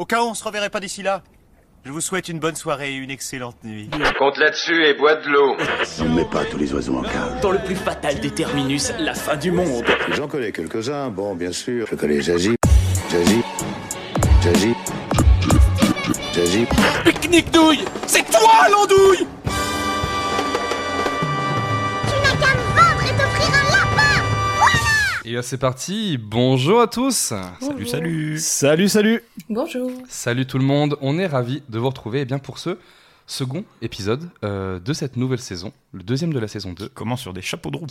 Au cas où on se reverrait pas d'ici là. Je vous souhaite une bonne soirée et une excellente nuit. Compte là-dessus et bois de l'eau. On ne met pas tous les oiseaux en cage. Dans le plus fatal des terminus, la fin du monde. J'en connais quelques-uns, bon, bien sûr. Je connais Jessie. Pique-nique douille. C'est toi l'andouille. Et là c'est parti, bonjour à tous. Bonjour. Salut. Bonjour. Salut tout le monde, on est ravis de vous retrouver pour ce second épisode de cette nouvelle saison, le deuxième de la saison 2. Qui commence sur les chapeaux de roue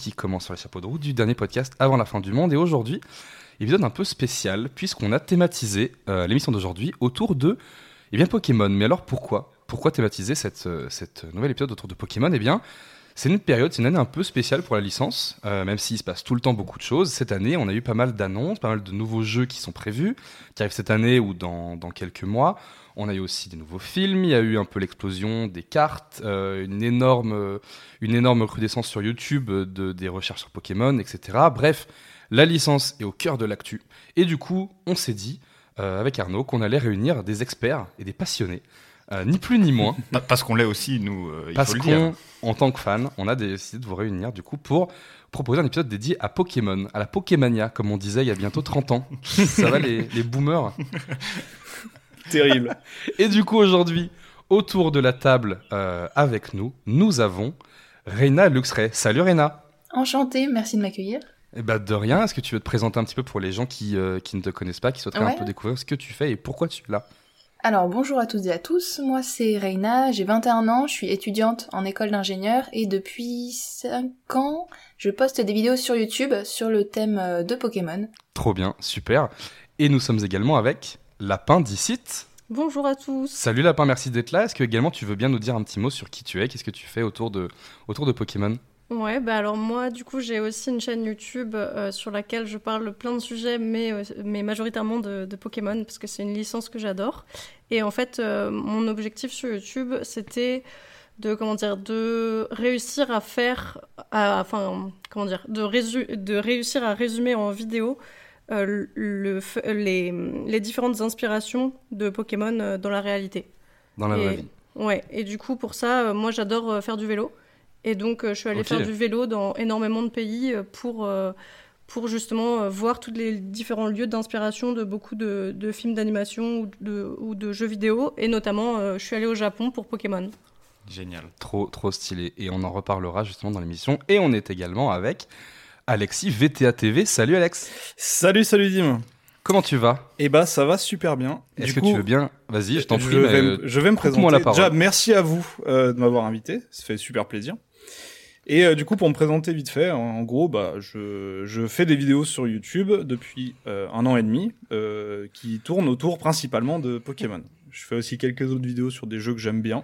du dernier podcast avant la fin du monde. Et aujourd'hui, épisode un peu spécial puisqu'on a thématisé l'émission d'aujourd'hui autour de Pokémon. Mais alors pourquoi thématiser cette nouvel épisode autour de Pokémon? C'est une période, c'est une année un peu spéciale pour la licence, même s'il se passe tout le temps beaucoup de choses. Cette année, on a eu pas mal d'annonces, pas mal de nouveaux jeux qui sont prévus, qui arrivent cette année ou dans quelques mois. On a eu aussi des nouveaux films, il y a eu un peu l'explosion des cartes, une énorme recrudescence sur YouTube des recherches sur Pokémon, etc. Bref, la licence est au cœur de l'actu. Et du coup, on s'est dit, avec Arnaud, qu'on allait réunir des experts et des passionnés. Ni plus ni moins. Parce qu'on l'est aussi, nous, il faut le dire. En tant que fan, on a décidé de vous réunir du coup pour proposer un épisode dédié à Pokémon, à la Pokémania, comme on disait il y a bientôt 30 ans. Ça va les boomers? Terrible. Et du coup, aujourd'hui, autour de la table avec nous, nous avons Reyna Luxray. Salut Reyna. Enchantée, merci de m'accueillir. Et de rien, est-ce que tu veux te présenter un petit peu pour les gens qui ne te connaissent pas, qui souhaiteraient un peu découvrir ce que tu fais et pourquoi tu es là? Alors bonjour à toutes et à tous, moi c'est Reyna, j'ai 21 ans, je suis étudiante en école d'ingénieur et depuis 5 ans, je poste des vidéos sur YouTube sur le thème de Pokémon. Trop bien, super. Et nous sommes également avec Lapindicite. Bonjour à tous. Salut Lapin, merci d'être là. Est-ce que également tu veux bien nous dire un petit mot sur qui tu es, qu'est-ce que tu fais autour de Pokémon ? Ouais, alors moi, du coup, j'ai aussi une chaîne YouTube sur laquelle je parle plein de sujets, mais majoritairement de Pokémon, parce que c'est une licence que j'adore. Et en fait, mon objectif sur YouTube, c'était de réussir à réussir à résumer en vidéo les différentes inspirations de Pokémon dans la réalité. Dans la vraie vie. Ouais, et du coup, pour ça, moi, j'adore faire du vélo. Et donc, je suis allée faire du vélo dans énormément de pays pour justement voir tous les différents lieux d'inspiration de beaucoup de films d'animation ou de jeux vidéo. Et notamment, je suis allée au Japon pour Pokémon. Génial. Trop stylé. Et on en reparlera justement dans l'émission. Et on est également avec Alexis VTA TV. Salut Alex. Salut Dim. Comment tu vas ? Ça va super bien. Est-ce que tu veux bien ? Vas-y, je t'en prie. Je vais me présenter. La parole. Déjà, merci à vous de m'avoir invité. Ça fait super plaisir. Et du coup, pour me présenter vite fait, en gros, je fais des vidéos sur YouTube depuis 1 an et demi qui tournent autour principalement de Pokémon. Je fais aussi quelques autres vidéos sur des jeux que j'aime bien.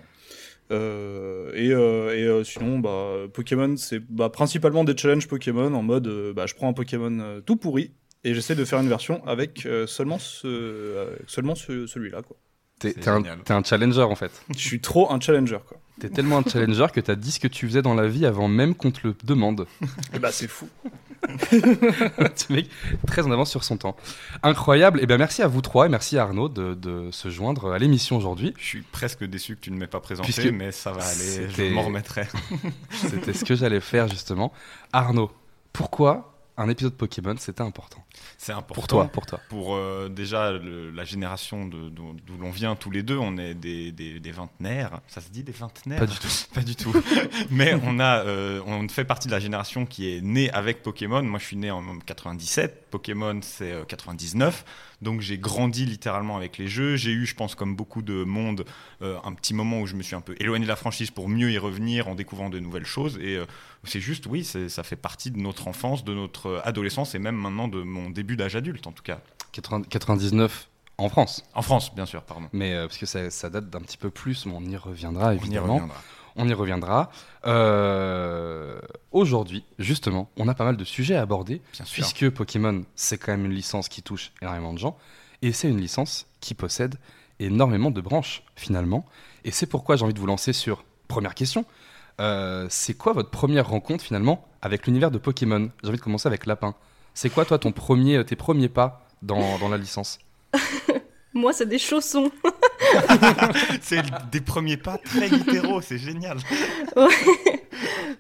Sinon, Pokémon, c'est principalement des challenges Pokémon en mode je prends un Pokémon tout pourri et j'essaie de faire une version avec celui-là, quoi. T'es un challenger, en fait. Je suis trop un challenger, quoi. T'es tellement un challenger que t'as dit ce que tu faisais dans la vie avant même qu'on te le demande. C'est fou. Tu mec, très en avance sur son temps. Incroyable. Merci à vous trois et merci à Arnaud de se joindre à l'émission aujourd'hui. Je suis presque déçu que tu ne m'aies pas présenté, mais ça va aller, je m'en remettrai. C'était ce que j'allais faire, justement. Arnaud, pourquoi un épisode Pokémon, c'était important? C'est important. Pour toi. Pour déjà la génération d'où l'on vient tous les deux, on est des vingtenaires. Ça se dit des vingtenaires ? Pas du tout. Mais on fait partie de la génération qui est née avec Pokémon. Moi, je suis né en 97. Pokémon, c'est 99. Donc, j'ai grandi littéralement avec les jeux. J'ai eu, je pense, comme beaucoup de monde, un petit moment où je me suis un peu éloigné de la franchise pour mieux y revenir en découvrant de nouvelles choses. Et c'est juste, oui, ça fait partie de notre enfance, de notre adolescence et même maintenant de mon début d'âge adulte en tout cas. 99 en France. En France, bien sûr, pardon. Mais parce que ça date d'un petit peu plus, mais on y reviendra évidemment. On y reviendra. Aujourd'hui, justement, on a pas mal de sujets à aborder puisque Pokémon, c'est quand même une licence qui touche énormément de gens et c'est une licence qui possède énormément de branches finalement. Et c'est pourquoi j'ai envie de vous lancer sur première question. C'est quoi votre première rencontre finalement avec l'univers de Pokémon? J'ai envie de commencer avec Lapin. C'est quoi toi tes premiers pas dans la licence? Moi, c'est des chaussons. C'est des premiers pas très littéraux, c'est génial. Ouais.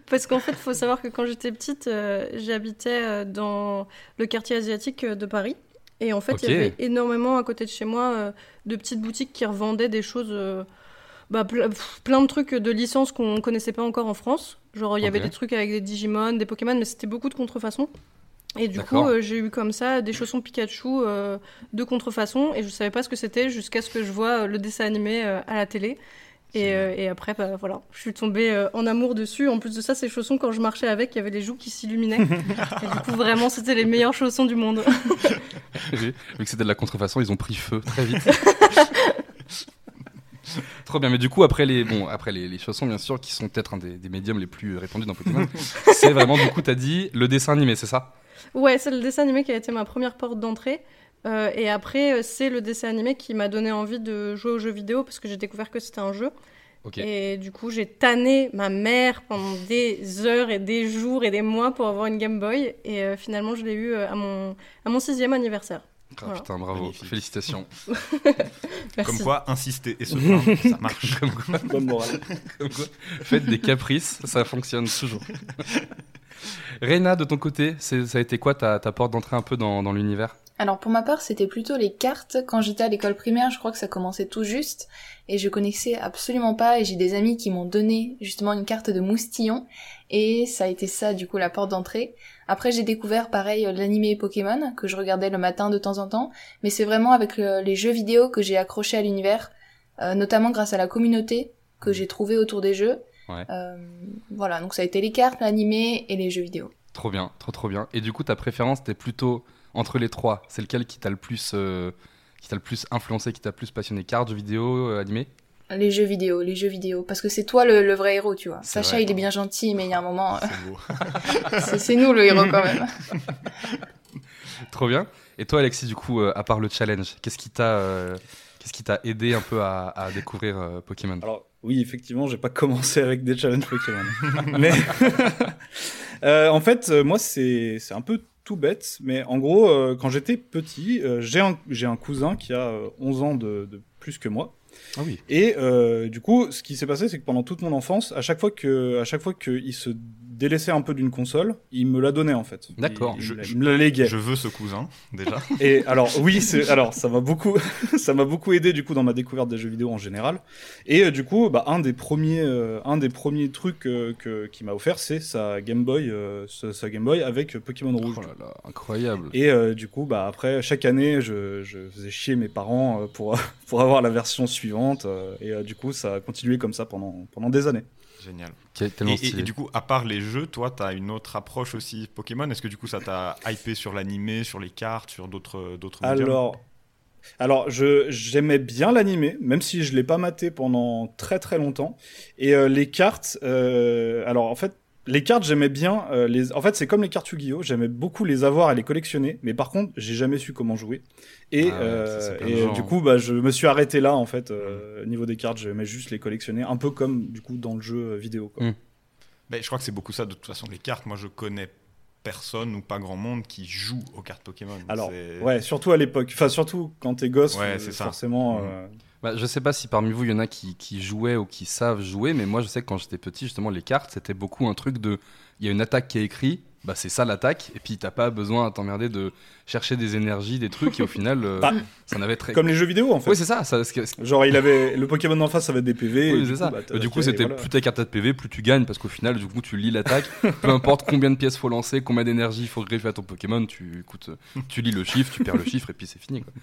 Parce qu'en fait, il faut savoir que quand j'étais petite, j'habitais dans le quartier asiatique de Paris. Et en fait, il y avait énormément à côté de chez moi de petites boutiques qui revendaient des choses, plein de trucs de licences qu'on connaissait pas encore en France. Genre, il y avait des trucs avec des Digimon, des Pokémon, mais c'était beaucoup de contrefaçons. Et du coup, j'ai eu comme ça des chaussons Pikachu de contrefaçon, et je savais pas ce que c'était jusqu'à ce que je vois le dessin animé à la télé. Et après, voilà, je suis tombée en amour dessus. En plus de ça, ces chaussons, quand je marchais avec, il y avait les joues qui s'illuminaient. Et du coup, vraiment, c'était les meilleurs chaussons du monde. Vu que c'était de la contrefaçon, ils ont pris feu très vite. Trop bien, mais du coup, après les chaussons, bien sûr, qui sont peut-être un des médiums les plus répandus dans Pokémon, c'est vraiment, du coup, t'as dit le dessin animé, c'est ça ? Ouais, c'est le dessin animé qui a été ma première porte d'entrée. Et après, c'est le dessin animé qui m'a donné envie de jouer aux jeux vidéo parce que j'ai découvert que c'était un jeu. Okay. Et du coup, j'ai tanné ma mère pendant des heures et des jours et des mois pour avoir une Game Boy. Et finalement, je l'ai eu à mon 6e anniversaire. Ah voilà. Putain, bravo, magnifique. Félicitations. Comme quoi, insister et se plaindre, ça marche. Comme quoi, bonne morale. Comme quoi, faites des caprices, ça fonctionne toujours. Reyna, de ton côté, ça a été quoi ta porte d'entrée un peu dans l'univers ? Alors pour ma part, c'était plutôt les cartes. Quand j'étais à l'école primaire, je crois que ça commençait tout juste et je connaissais absolument pas, et j'ai des amis qui m'ont donné justement une carte de Moustillon et ça a été ça du coup la porte d'entrée. Après j'ai découvert pareil l'animé Pokémon que je regardais le matin de temps en temps, mais c'est vraiment avec les jeux vidéo que j'ai accroché à l'univers, notamment grâce à la communauté que j'ai trouvée autour des jeux. Ouais. Voilà, donc ça a été les cartes, l'animé et les jeux vidéo. Trop bien, trop bien. Et du coup ta préférence t'es plutôt entre les trois, c'est lequel qui t'a le plus influencé, qui t'a le plus passionné ? Cartes, jeux vidéo, animé ? Les jeux vidéo, parce que c'est toi le vrai héros, tu vois. C'est Sacha, vrai, il est bien gentil, mais il y a un moment... C'est beau. c'est nous le héros, quand même. Trop bien. Et toi, Alexis, du coup, à part le challenge, qu'est-ce qui t'a aidé un peu à découvrir Pokémon ? Alors, oui, effectivement, j'ai pas commencé avec des challenges Pokémon. Mais en fait, moi, c'est un peu... tout bête, mais en gros, quand j'étais petit, j'ai un cousin qui a 11 ans de plus que moi. Ah oui. Et du coup, ce qui s'est passé, c'est que pendant toute mon enfance, à chaque fois qu'il se délaissait un peu d'une console, il me la donnait en fait. D'accord. Il me la léguait. Je veux ce cousin déjà. Et alors oui, ça m'a beaucoup aidé du coup dans ma découverte des jeux vidéo en général. Et du coup, un des premiers trucs qui m'a offert, c'est sa Game Boy avec Pokémon Rouge. Oh là là, incroyable. Et du coup, après chaque année, je faisais chier mes parents pour avoir la version suivante. Et du coup, ça a continué comme ça pendant des années. Génial. Et du coup, à part les jeux, toi, t'as une autre approche aussi Pokémon. Est-ce que du coup, ça t'a hypé sur l'animé, sur les cartes, sur d'autres médiums ? Alors, j'aimais bien l'animé, même si je l'ai pas maté pendant très très longtemps. Et les cartes, alors en fait, les cartes, j'aimais bien. En fait, c'est comme les cartes Yu-Gi-Oh. J'aimais beaucoup les avoir et les collectionner. Mais par contre, j'ai jamais su comment jouer. Et, du coup, je me suis arrêté là, en fait, au niveau des cartes. J'aimais juste les collectionner. Un peu comme, du coup, dans le jeu vidéo, quoi. Je crois que c'est beaucoup ça. De toute façon, les cartes, moi, je connais personne ou pas grand monde qui joue aux cartes Pokémon. Alors, ouais, surtout à l'époque. Enfin, surtout quand t'es gosse, ouais, c'est forcément... je sais pas si parmi vous il y en a qui jouaient ou qui savent jouer, mais moi je sais que quand j'étais petit, justement, les cartes c'était beaucoup un truc de, il y a une attaque qui est écrite, c'est ça l'attaque, et puis t'as pas besoin à t'emmerder de chercher des énergies, des trucs, et au final ça n'avait très... Comme les jeux vidéo en fait. Oui c'est ça, genre il avait le Pokémon en face, ça avait des PV. Oui, c'est ça. Du coup c'était voilà. Plus t'as cartes de PV, plus tu gagnes, parce qu'au final du coup tu lis l'attaque, peu importe combien de pièces faut lancer, combien d'énergie il faut greffer à ton Pokémon, tu lis le chiffre, tu perds le chiffre, et puis c'est fini quoi.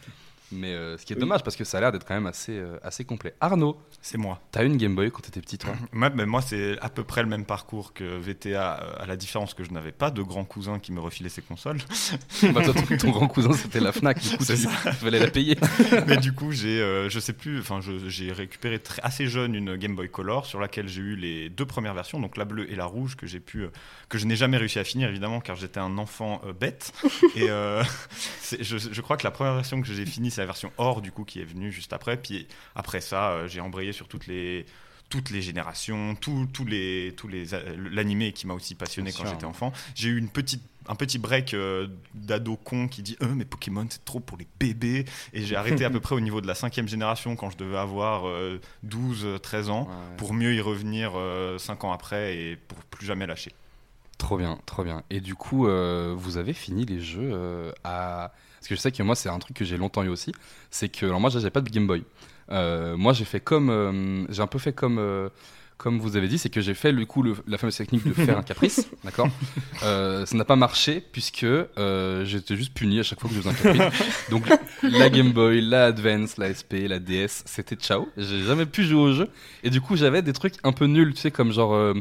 Mais ce qui est dommage parce que ça a l'air d'être quand même assez complet. Arnaud, c'est moi. T'as eu une Game Boy quand t'étais petit, toi ? Moi, c'est à peu près le même parcours que VTA, à la différence que je n'avais pas de grand cousin qui me refilait ses consoles. Ton grand cousin, c'était la Fnac, du coup, il fallait la payer. Mais du coup, j'ai récupéré assez jeune une Game Boy Color sur laquelle j'ai eu les deux premières versions, donc la bleue et la rouge, que je n'ai jamais réussi à finir, évidemment, car j'étais un enfant bête. Et je crois que la première version que j'ai finie, c'est la version Or du coup qui est venue juste après, puis après ça j'ai embrayé sur toutes les toutes les générations, l'animé qui m'a aussi passionné quand j'étais enfant. J'ai eu un petit break d'ado con qui dit mais Pokémon c'est trop pour les bébés, et j'ai arrêté à peu près au niveau de la 5e génération quand je devais avoir 12-13 ans pour mieux y revenir 5 ans après et pour plus jamais lâcher. Trop bien, trop bien. Et du coup, vous avez fini les jeux Parce que je sais que moi, c'est un truc que j'ai longtemps eu aussi. C'est que, alors moi, j'avais pas de Game Boy. Moi, j'ai fait comme... j'ai un peu fait comme vous avez dit, c'est que j'ai fait du coup la fameuse technique de faire un caprice, d'accord. Ça n'a pas marché puisque j'étais juste puni à chaque fois que je faisais un caprice. Donc la Game Boy, la Advance, la SP, la DS, c'était ciao. J'ai jamais pu jouer au jeu. Et du coup, j'avais des trucs un peu nuls, tu sais, comme genre...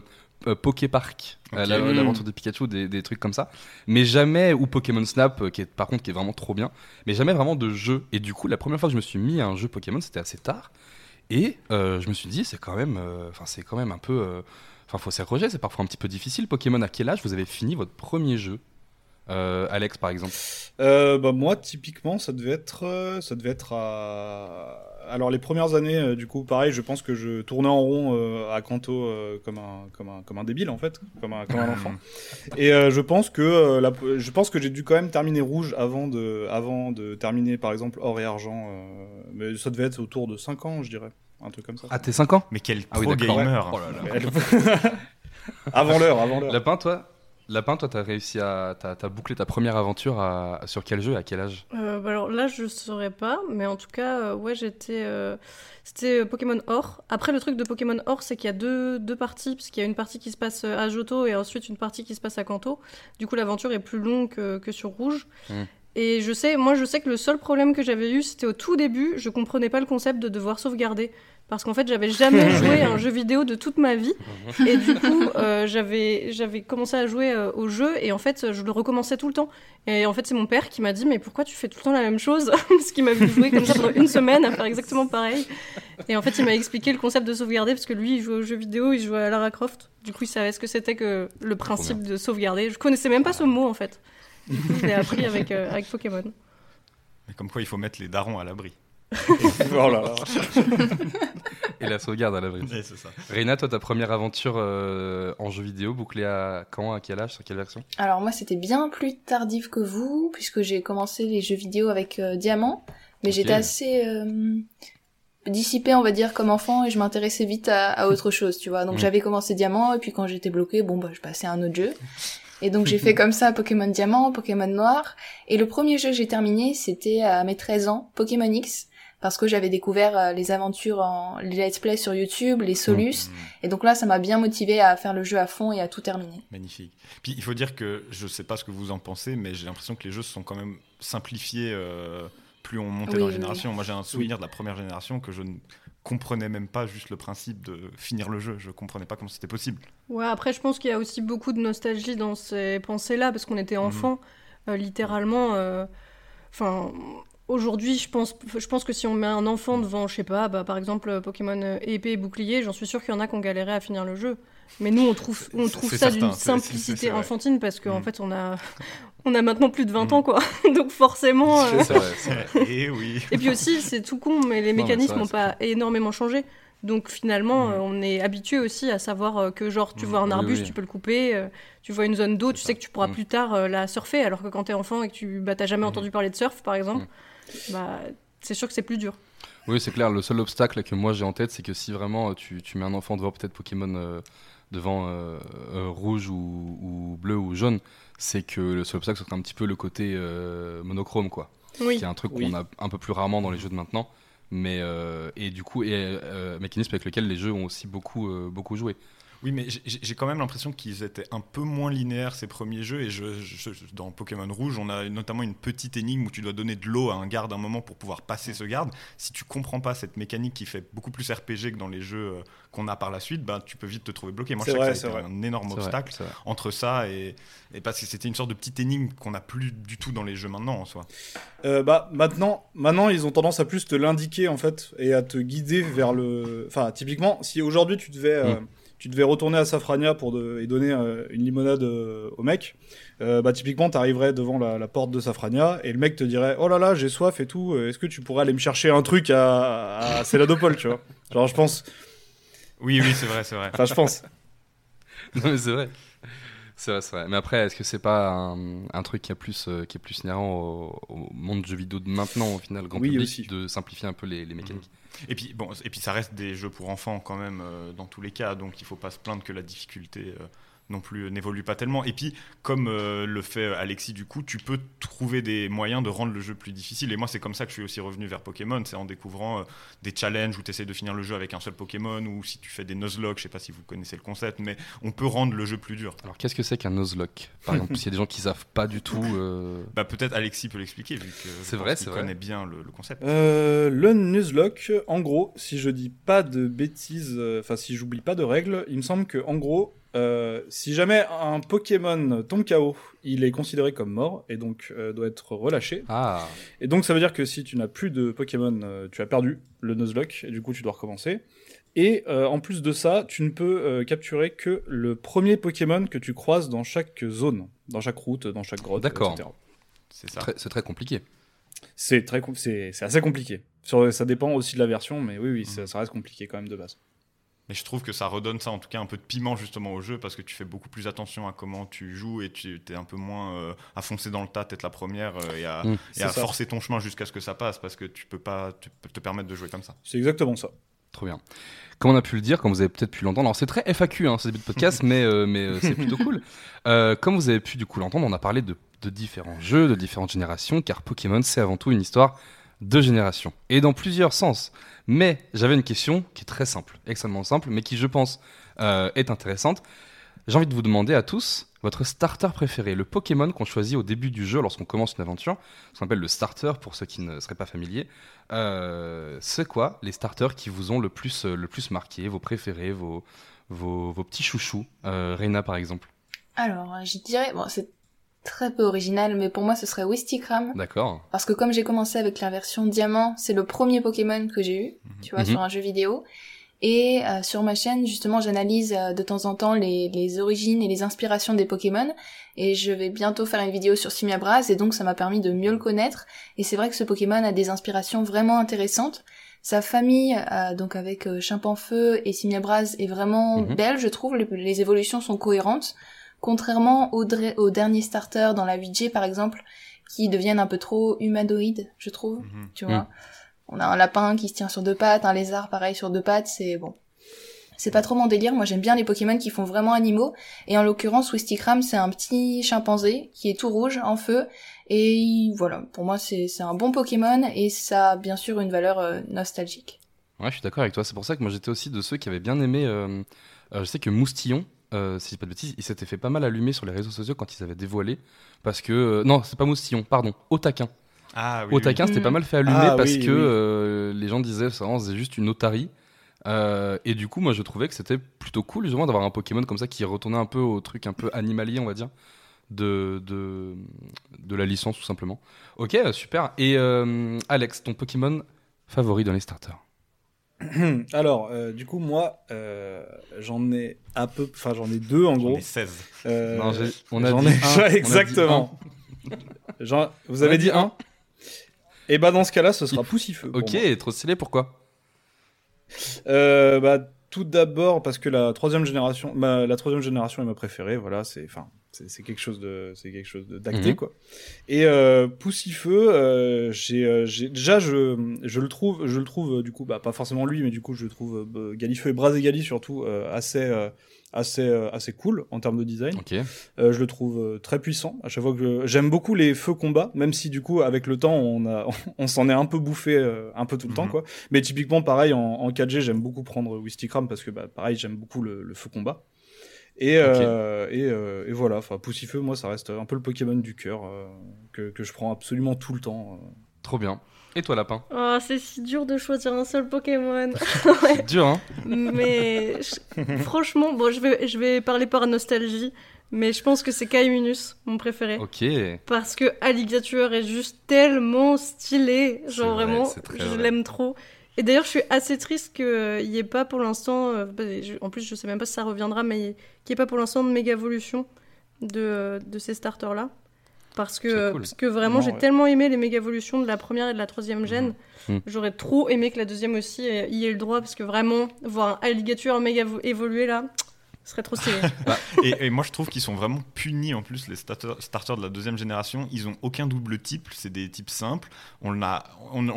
Poké Park, l'aventure de Pikachu, des trucs comme ça, mais jamais, ou Pokémon Snap, qui est vraiment trop bien, mais jamais vraiment de jeu. Et du coup, la première fois que je me suis mis à un jeu Pokémon, c'était assez tard, et je me suis dit, c'est quand même un peu, faut s'arroger, c'est parfois un petit peu difficile. Pokémon, à quel âge vous avez fini votre premier jeu, Alex par exemple? Moi, typiquement, ça devait être à... Alors les premières années, du coup, pareil, je pense que je tournais en rond à Kanto comme un débile en fait, comme un enfant. Et je pense que j'ai dû quand même terminer Rouge avant de terminer par exemple Or et Argent. Mais ça devait être autour de 5 ans, je dirais, un truc comme ça. Ah, t'es 5 ans ? Mais quel pro gamer ! Avant l'heure. Lapin, toi, t'as réussi à t'as bouclé ta première aventure sur quel jeu, à quel âge? Alors là, je saurais pas, mais en tout cas, j'étais. C'était Pokémon Or. Après, le truc de Pokémon Or, c'est qu'il y a deux parties, parce qu'il y a une partie qui se passe à Johto et ensuite une partie qui se passe à Kanto. Du coup, l'aventure est plus longue que sur Rouge. Et je sais que le seul problème que j'avais eu, c'était au tout début, je comprenais pas le concept de devoir sauvegarder. Parce qu'en fait, j'avais jamais joué à un jeu vidéo de toute ma vie. Et du coup, j'avais commencé à jouer au jeu. Et en fait, je le recommençais tout le temps. Et en fait, c'est mon père qui m'a dit « Mais pourquoi tu fais tout le temps la même chose ?» Parce qu'il m'a vu jouer comme ça pendant une semaine à faire exactement pareil. Et en fait, il m'a expliqué le concept de sauvegarder. Parce que lui, il jouait aux jeux vidéo, il jouait à Lara Croft. Du coup, il savait ce que c'était que le principe de sauvegarder. Je connaissais même pas ce mot, en fait. Du coup, je l'ai appris avec Pokémon. Mais comme quoi, il faut mettre les darons à l'abri. Oh là là. Et la sauvegarde à l'abri. Oui, c'est ça. Reyna, toi, ta première aventure en jeu vidéo, bouclée à quand, à quel âge, sur quelle version? Alors moi, c'était bien plus tardif que vous, puisque j'ai commencé les jeux vidéo avec Diamant, mais j'étais assez dissipée, on va dire, comme enfant, et je m'intéressais vite à autre chose, tu vois. Donc j'avais commencé Diamant, et puis quand j'étais bloquée, je passais à un autre jeu. Et donc j'ai fait comme ça Pokémon Diamant, Pokémon Noir, et le premier jeu que j'ai terminé, c'était à mes 13 ans, Pokémon X. Parce que j'avais découvert les aventures les let's play sur YouTube, les Solus, et donc là, ça m'a bien motivé à faire le jeu à fond et à tout terminer. Magnifique. Puis il faut dire que, je sais pas ce que vous en pensez, mais j'ai l'impression que les jeux se sont quand même simplifiés plus on montait dans les générations. Oui. Moi, j'ai un souvenir de la première génération que je ne comprenais même pas juste le principe de finir le jeu. Je comprenais pas comment c'était possible. Ouais, après, je pense qu'il y a aussi beaucoup de nostalgie dans ces pensées-là, parce qu'on était enfants, littéralement... Aujourd'hui, je pense que si on met un enfant devant, je sais pas, par exemple Pokémon épée et bouclier, j'en suis sûre qu'il y en a qui ont galéré à finir le jeu. Mais nous, on trouve ça certain, d'une simplicité c'est enfantine, parce qu'en fait, on a maintenant plus de 20 ans, quoi. Donc forcément... C'est vrai. Et oui. Et puis aussi, c'est tout con, mais les mécanismes n'ont pas énormément changé. Donc finalement, on est habitué aussi à savoir que genre tu vois un arbuste, tu peux le couper, tu vois une zone d'eau, tu sais que tu pourras plus tard la surfer, alors que quand t'es enfant et que tu t'as jamais entendu parler de surf, par exemple... c'est sûr que c'est plus dur. Oui, c'est clair. Le seul obstacle que moi j'ai en tête, c'est que si vraiment tu mets un enfant devant peut-être Pokémon devant rouge ou bleu ou jaune, c'est que le seul obstacle c'est un petit peu le côté monochrome, quoi. Oui. Qui est un truc qu'on a un peu plus rarement dans les jeux de maintenant, mais et du coup mécanisme avec lequel les jeux ont aussi beaucoup joué. Oui, mais j'ai quand même l'impression qu'ils étaient un peu moins linéaires, ces premiers jeux. Et dans Pokémon Rouge, on a notamment une petite énigme où tu dois donner de l'eau à un garde un moment pour pouvoir passer ce garde. Si tu comprends pas cette mécanique qui fait beaucoup plus RPG que dans les jeux qu'on a par la suite, tu peux vite te trouver bloqué. Moi, je sais que ça a été un énorme obstacle entre ça et parce que c'était une sorte de petite énigme qu'on n'a plus du tout dans les jeux maintenant, en soi. Maintenant, ils ont tendance à plus te l'indiquer, en fait, et à te guider vers le... Enfin, typiquement, si aujourd'hui, tu devais... Tu devais retourner à Safrania et donner une limonade au mec. Typiquement, t'arriverais devant la porte de Safrania et le mec te dirait « Oh là là, j'ai soif et tout, est-ce que tu pourrais aller me chercher un truc à Céladopol ?» tu vois. Genre, je pense... Oui, oui, c'est vrai, c'est vrai. Enfin, je pense. Non, mais c'est vrai. C'est vrai, c'est vrai. Mais après, est-ce que c'est pas un truc qui est plus inhérent au monde du jeu vidéo de maintenant, au final, grand public, aussi. De simplifier un peu les mécaniques. Et puis, bon, ça reste des jeux pour enfants quand même, dans tous les cas, donc il faut pas se plaindre que la difficulté non plus n'évolue pas tellement. Et puis, comme le fait Alexis, du coup, tu peux trouver des moyens de rendre le jeu plus difficile. Et moi, c'est comme ça que je suis aussi revenu vers Pokémon, c'est en découvrant des challenges où tu essaies de finir le jeu avec un seul Pokémon, ou si tu fais des Nuzlocke, je sais pas si vous connaissez le concept, mais on peut rendre le jeu plus dur. Alors, qu'est-ce que c'est qu'un Nuzlocke ? Par exemple, s'il y a des gens qui savent pas du tout... Bah, peut-être Alexis peut l'expliquer, vu que je connais bien le concept. Le Nuzlocke, en gros, si je dis pas de bêtises, enfin si j'oublie pas de règles, il me semble que en gros, si jamais un Pokémon tombe KO, il est considéré comme mort et donc doit être relâché. Ah. Et donc ça veut dire que si tu n'as plus de Pokémon, tu as perdu le Nuzlocke et du coup tu dois recommencer. Et en plus de ça, tu ne peux capturer que le premier Pokémon que tu croises dans chaque zone, dans chaque route, dans chaque grotte, etc. C'est ça. C'est très compliqué. C'est assez compliqué. Ça dépend aussi de la version, mais oui, ça reste compliqué quand même de base. Et je trouve que ça redonne ça, en tout cas, un peu de piment justement au jeu, parce que tu fais beaucoup plus attention à comment tu joues et tu es un peu moins à foncer dans le tas, être la première et à forcer ton chemin jusqu'à ce que ça passe, parce que tu peux pas te permettre de jouer comme ça. C'est exactement ça. Trop bien. Comme on a pu le dire, comme vous avez peut-être pu l'entendre, alors c'est très FAQ, ce début de podcast, mais c'est plutôt cool. Comme vous avez pu du coup l'entendre, on a parlé de différents jeux, de différentes générations, car Pokémon, c'est avant tout une histoire de génération, et dans plusieurs sens. Mais j'avais une question qui est très simple, extrêmement simple, mais qui, je pense, est intéressante. J'ai envie de vous demander à tous votre starter préféré, le Pokémon qu'on choisit au début du jeu lorsqu'on commence une aventure, ce qu'on appelle le starter pour ceux qui ne seraient pas familiers. C'est quoi les starters qui vous ont le plus marqué, vos préférés, vos petits chouchous, Reyna par exemple? Alors, je dirais... Bon, c'est très peu original, mais pour moi ce serait Ouisticram. D'accord. Parce que comme j'ai commencé avec la version Diamant, c'est le premier Pokémon que j'ai eu, tu vois, sur un jeu vidéo. Et sur ma chaîne, justement, j'analyse de temps en temps les origines et les inspirations des Pokémon. Et je vais bientôt faire une vidéo sur Simiabras, et donc ça m'a permis de mieux le connaître. Et c'est vrai que ce Pokémon a des inspirations vraiment intéressantes. Sa famille, donc avec Chimpanfeu et Simiabras, est vraiment belle, je trouve. Les évolutions sont cohérentes. Contrairement aux derniers starters dans la 8G, par exemple, qui deviennent un peu trop humanoïdes, je trouve, tu vois. On a un lapin qui se tient sur deux pattes, un lézard, pareil, sur deux pattes, c'est pas trop mon délire. Moi, j'aime bien les Pokémon qui font vraiment animaux, et en l'occurrence, Ouisticram, c'est un petit chimpanzé qui est tout rouge, en feu, et voilà, pour moi, c'est un bon Pokémon, et ça a bien sûr une valeur nostalgique. Ouais, je suis d'accord avec toi, c'est pour ça que moi, j'étais aussi de ceux qui avaient bien aimé, je sais que Moustillon, si je dis pas de bêtises, il s'était fait pas mal allumer sur les réseaux sociaux quand ils avaient dévoilé, parce que non, c'est pas Moustillon, pardon, Otaquin. Ah oui. Otaquin, c'était pas mal fait allumer parce que les gens disaient ça, c'est juste une otarie. Et du coup, moi, je trouvais que c'était plutôt cool justement d'avoir un Pokémon comme ça qui retournait un peu au truc un peu animalier, on va dire, de la licence tout simplement. Ok, super. Et Alex, ton Pokémon favori dans les starters? Alors, du coup, moi, j'en ai deux en gros. J'en ai 16. Non, on a dit un. Exactement. Vous avez dit un ? Et bah dans ce cas-là, ce sera Poussifeu. Ok, trop stylé. Pourquoi ? Tout d'abord parce que la troisième génération est ma préférée. Voilà, c'est quelque chose de d'acté quoi. Et Poussifeu, je le trouve du coup pas forcément lui, mais du coup je le trouve Galifeu et Brazigali surtout assez cool en termes de design. Okay. Je le trouve très puissant. À chaque fois que j'aime beaucoup les feux combat, même si du coup avec le temps on s'en est un peu bouffé un peu tout le temps quoi. Mais typiquement pareil en 4G, j'aime beaucoup prendre Ouisticram parce que pareil, j'aime beaucoup le feu combat. Et voilà, enfin Poussifeu, moi ça reste un peu le Pokémon du cœur que je prends absolument tout le temps. Trop bien. Et toi Lapin? Oh, c'est si dur de choisir un seul Pokémon. C'est dur hein. Mais franchement, bon, je vais parler par nostalgie, mais je pense que c'est Kaiminus, mon préféré. Ok. Parce que Alligator est juste tellement stylé, genre vrai, vraiment, l'aime trop. Et d'ailleurs, je suis assez triste qu'il n'y ait pas pour l'instant, en plus je ne sais même pas si ça reviendra, mais qu'il n'y ait pas pour l'instant de méga évolution de ces starters-là. Parce que vraiment, j'ai tellement aimé les méga-évolutions de la première et de la troisième gêne. Mmh. J'aurais trop aimé que la deuxième aussi y ait le droit, parce que vraiment, voir un alligator méga-évolué, là, ce serait trop stylé. Et moi, je trouve qu'ils sont vraiment punis, en plus, les starters de la deuxième génération. Ils n'ont aucun double type, c'est des types simples. On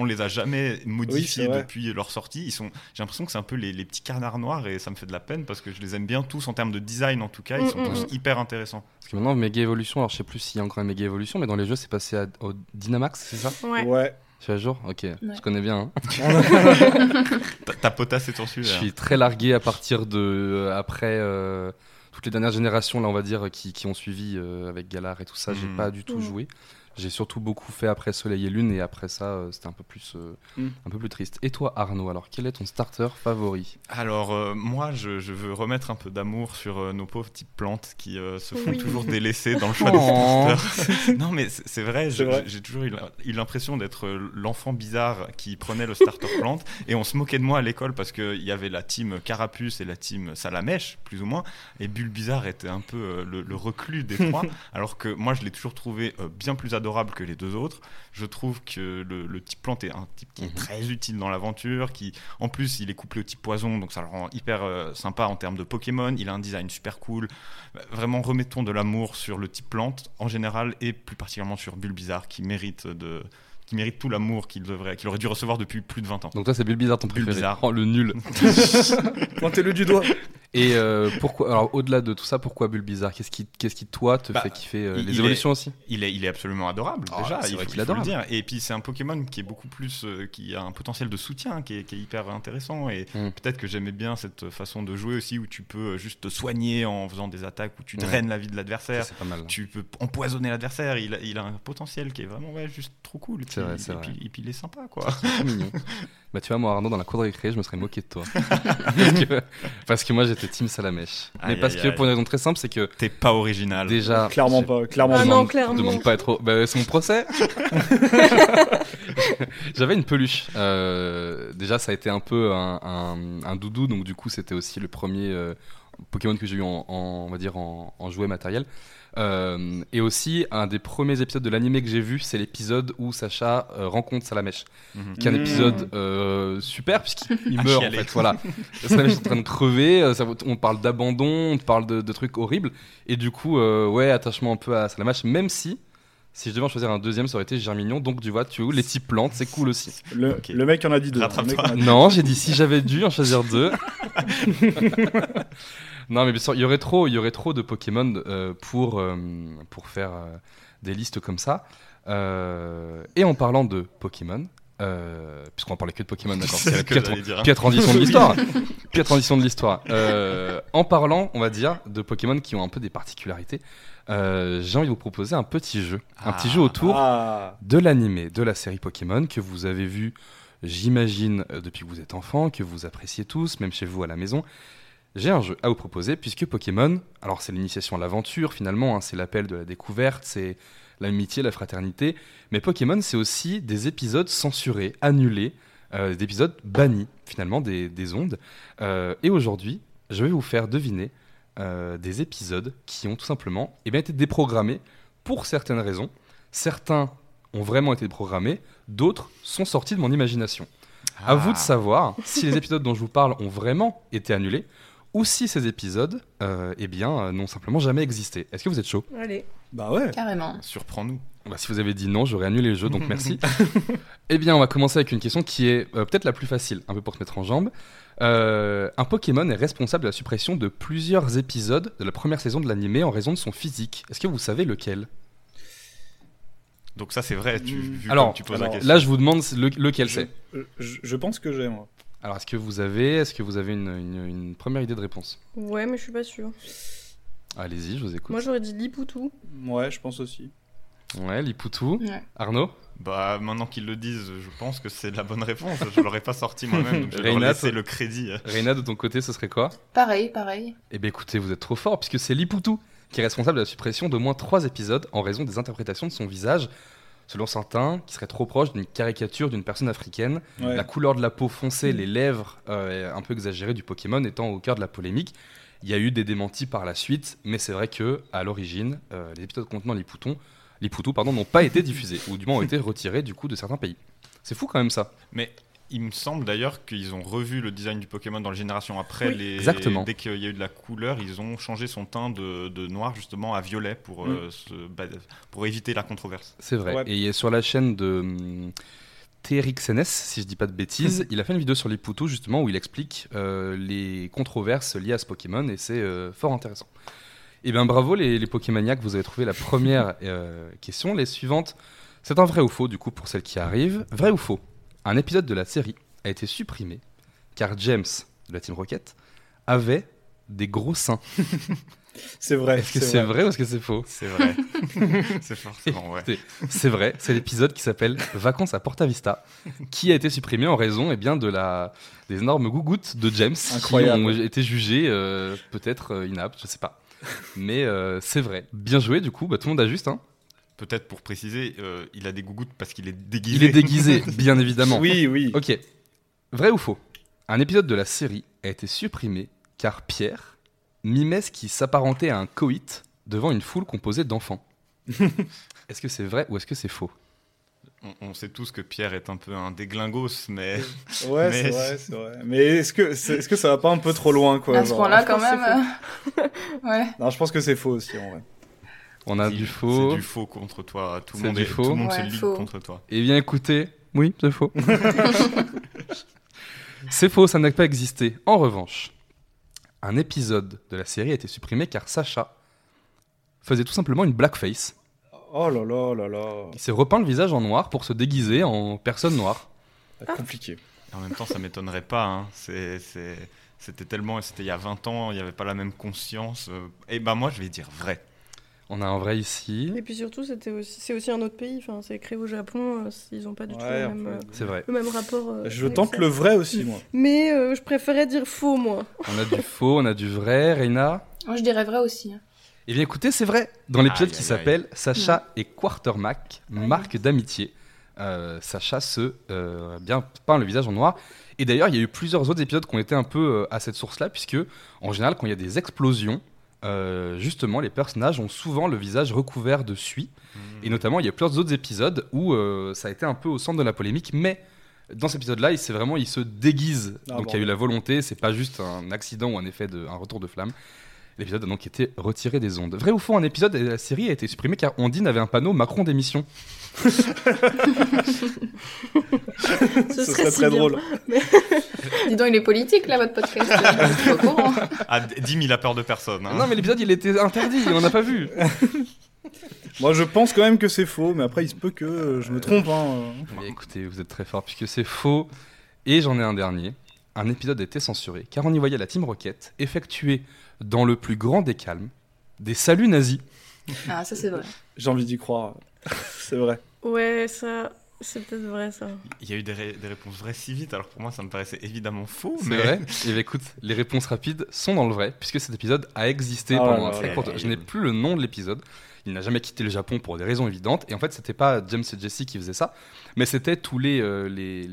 les a jamais modifiés depuis leur sortie. J'ai l'impression que c'est un peu les petits canards noirs, et ça me fait de la peine, parce que je les aime bien tous, en termes de design, en tout cas. Ils sont tous hyper intéressants. Parce que maintenant, Mega Evolution, alors je sais plus s'il y a encore une Mega Evolution, mais dans les jeux, c'est passé au Dynamax, c'est ça ? Ouais. Tu es à jour ? Ok, je connais bien. Hein. Ta potasse est ton sujet. Je suis très largué à partir de. Après, toutes les dernières générations, là, on va dire, qui ont suivi avec Galar et tout ça, j'ai pas du tout joué. J'ai surtout beaucoup fait après Soleil et Lune, et après ça, c'était un peu plus triste. Et toi, Arnaud, alors, quel est ton starter favori ? Alors, moi, je veux remettre un peu d'amour sur nos pauvres petites plantes qui se font toujours délaisser dans le choix des starters. Non, mais c'est vrai, j'ai toujours eu l'impression d'être l'enfant bizarre qui prenait le starter plante, et on se moquait de moi à l'école parce qu'il y avait la team Carapuce et la team Salamèche, plus ou moins, et Bulbizarre était un peu le reclus des trois, alors que moi, je l'ai toujours trouvé bien plus adorable que les deux autres. Je trouve que le type plante est un type qui est très utile dans l'aventure, qui en plus il est couplé au type poison, donc ça le rend hyper sympa en termes de Pokémon. Il a un design super cool. Vraiment, remettons de l'amour sur le type plante en général, et plus particulièrement sur Bulbizarre qui mérite tout l'amour qu'il aurait dû recevoir depuis plus de 20 ans. Donc toi, c'est Bulbizarre ton préféré. Bulbizarre, le nul. Pointez-le du doigt. Et pourquoi, alors au-delà de tout ça, pourquoi Bulbizarre ? Qu'est-ce qui toi te fait kiffer les évolutions aussi ? Il est absolument adorable, déjà, il faut le dire. Et puis c'est un Pokémon qui est beaucoup plus, qui a un potentiel de soutien, qui est hyper intéressant. Et peut-être que j'aimais bien cette façon de jouer aussi, où tu peux juste te soigner en faisant des attaques, où tu draines la vie de l'adversaire. Ça, c'est pas mal, hein. Tu peux empoisonner l'adversaire. Il a un potentiel qui est vraiment juste trop cool. C'est vrai, c'est vrai. Et puis il est sympa, quoi. C'est mignon. Bah tu vois, moi, Arnaud, dans la cour de récré, je me serais moqué de toi. parce que moi, j'étais team Salamèche. Mais pour une raison très simple, c'est que t'es pas original. Déjà, clairement pas. Ah non, clairement. Demande pas trop. Bah, c'est mon procès. J'avais une peluche. Déjà, ça a été un peu un doudou, donc du coup, c'était aussi le premier Pokémon que j'ai eu on va dire en jouet matériel. Et aussi, un des premiers épisodes de l'animé que j'ai vu, c'est l'épisode où Sacha rencontre Salamèche, qui est un épisode super, puisqu'il meurt en fait. Voilà. Salamèche est en train de crever, on parle d'abandon, on parle de trucs horribles, et du coup, attachement un peu à Salamèche, même si je devais en choisir un deuxième, ça aurait été Germignon. Donc, tu vois, les types plantes, c'est cool aussi. Le mec en a dit deux. Non, j'ai dit si j'avais dû en choisir deux. Non, mais bien sûr, il y aurait trop de Pokémon pour faire des listes comme ça. Et en parlant de Pokémon, puisqu'on parlait que de Pokémon, d'accord, c'est la pire transition de l'histoire. En parlant, on va dire, de Pokémon qui ont un peu des particularités. J'ai envie de vous proposer un petit jeu, autour de l'animé, de la série Pokémon que vous avez vu, j'imagine, depuis que vous êtes enfant, que vous appréciez tous, même chez vous à la maison. J'ai un jeu à vous proposer, puisque Pokémon, alors c'est l'initiation à l'aventure finalement, c'est l'appel de la découverte, c'est l'amitié, la fraternité, mais Pokémon, c'est aussi des épisodes censurés, annulés, des épisodes bannis finalement des ondes, et aujourd'hui, je vais vous faire deviner des épisodes qui ont tout simplement été déprogrammés pour certaines raisons. Certains ont vraiment été déprogrammés, d'autres sont sortis de mon imagination. À vous de savoir si les épisodes dont je vous parle ont vraiment été annulés, ou si ces épisodes n'ont simplement jamais existé. Est-ce que vous êtes chaud ? Allez. Bah ouais. Carrément. Surprends-nous. Bah, si vous avez dit non, j'aurais annulé le jeu, donc merci. On va commencer avec une question qui est peut-être la plus facile, un peu pour te mettre en jambe. Un Pokémon est responsable de la suppression de plusieurs épisodes de la première saison de l'animé en raison de son physique. Est-ce que vous savez lequel ? Donc ça, c'est vrai, tu poses la question. Là, je vous demande lequel c'est. Je pense que j'ai, moi. Alors, est-ce que vous avez une première idée de réponse ? Ouais, mais je suis pas sûr. Allez-y, je vous écoute. Moi, j'aurais dit Lippoutou. Ouais, je pense aussi. Ouais, Lippoutou. Ouais. Arnaud ? Bah, maintenant qu'ils le disent, je pense que c'est la bonne réponse. Je l'aurais pas sorti moi-même, donc je vais leur laisser le crédit. Reyna, de ton côté, ce serait quoi ? Pareil. Eh bien, écoutez, vous êtes trop fort, puisque c'est Lippoutou qui est responsable de la suppression d'au moins 3 épisodes en raison des interprétations de son visage. Selon certains, qui serait trop proche d'une caricature d'une personne africaine. Ouais. La couleur de la peau foncée, les lèvres un peu exagérées du Pokémon étant au cœur de la polémique. Il y a eu des démentis par la suite, mais c'est vrai qu'à l'origine, les épisodes contenant Lippoutou Lippoutou, pardon, n'ont pas été diffusés, ou du moins ont été retirés du coup de certains pays. C'est fou quand même ça. Mais il me semble d'ailleurs qu'ils ont revu le design du Pokémon dans les générations après. Oui, les... Exactement. Dès qu'il y a eu de la couleur, ils ont changé son teint de noir justement à violet pour éviter la controverse. C'est vrai. Ouais. Et sur la chaîne de TRXNS, si je dis pas de bêtises, il a fait une vidéo sur Lippoutou justement où il explique les controverses liées à ce Pokémon et c'est fort intéressant. Eh bien bravo les Pokémaniacs, vous avez trouvé la première question. Les suivantes, c'est un vrai ou faux du coup pour celles qui arrivent. Vrai ou faux, un épisode de la série a été supprimé car James, de la Team Rocket, avait des gros seins. C'est vrai. Est-ce que c'est vrai ou est-ce que c'est faux ? C'est vrai. C'est forcément vrai. C'est vrai, c'est l'épisode qui s'appelle « Vacances à Porta Vista » qui a été supprimé en raison des énormes gougouttes de James. Incroyable. Qui ont été jugées peut-être inaptes, je ne sais pas. Mais c'est vrai. Bien joué, du coup, bah, tout le monde ajuste. Hein. Peut-être pour préciser, il a des gougouttes parce qu'il est déguisé. Il est déguisé, bien évidemment. Oui, oui. Ok. Vrai ou faux ? Un épisode de la série a été supprimé car Pierre mimait ce qui s'apparentait à un coït devant une foule composée d'enfants. Est-ce que c'est vrai ou est-ce que c'est faux ? On sait tous que Pierre est un peu un déglingos, mais... Ouais, mais... c'est vrai. Mais est-ce que ça va pas un peu trop loin, quoi ? À ce point-là, quand même... Ouais. Non, je pense que c'est faux aussi, en vrai. On a du faux. C'est du faux contre toi. Tout le monde se ligue contre toi. Eh bien, écoutez... Oui, c'est faux. C'est faux, ça n'a pas existé. En revanche, un épisode de la série a été supprimé car Sacha faisait tout simplement une blackface. Oh là là là là. Il s'est repeint le visage en noir pour se déguiser en personne noire. Compliqué. En même temps, ça m'étonnerait pas. Hein. C'était il y a 20 ans, il n'y avait pas la même conscience. Et ben moi, je vais dire vrai. On a un vrai ici. Et puis surtout, c'est aussi un autre pays. Enfin, c'est créé au Japon. Ils n'ont pas du tout le même rapport. Je tente le vrai aussi, moi. Mais je préférais dire faux, moi. On a du faux, on a du vrai. Reyna ? Moi, je dirais vrai aussi. Eh bien écoutez, c'est vrai. Dans l'épisode qui s'appelle « Sacha et Quartermack, marque d'amitié », Sacha se peint le visage en noir. Et d'ailleurs, il y a eu plusieurs autres épisodes qui ont été un peu à cette source-là, puisque en général, quand il y a des explosions, justement, les personnages ont souvent le visage recouvert de suie. Et notamment, il y a plusieurs autres épisodes où ça a été un peu au centre de la polémique, mais... Dans cet épisode-là, il se déguise. Donc il y a eu la volonté, c'est pas juste un accident ou un retour de flamme. L'épisode a donc été retiré des ondes. Vrai ou faux, un épisode de la série a été supprimé car Ondine avait un panneau Macron démission. Ce serait très drôle. Mais... Dis donc, il est politique là, votre podcast. Je suis au courant. Ah, Dim, il a peur de personne. Hein. Non, mais l'épisode, il était interdit, on n'a pas vu. Moi, je pense quand même que c'est faux, mais après, il se peut que je me trompe. Écoutez, vous êtes très fort puisque c'est faux. Et j'en ai un dernier. Un épisode a été censuré car on y voyait la Team Rocket effectuer, dans le plus grand des calmes, des saluts nazis. Ah, ça, c'est vrai. J'ai envie d'y croire. C'est vrai. Ouais, ça... C'est peut-être vrai, ça. Il y a eu des réponses vraies si vite, alors pour moi, ça me paraissait évidemment faux. C'est vrai. Et bien, écoute, les réponses rapides sont dans le vrai, puisque cet épisode a existé pendant un très court temps. Je n'ai plus le nom de l'épisode. Il n'a jamais quitté le Japon pour des raisons évidentes. Et en fait, ce n'était pas James et Jessie qui faisaient ça, mais c'était tous les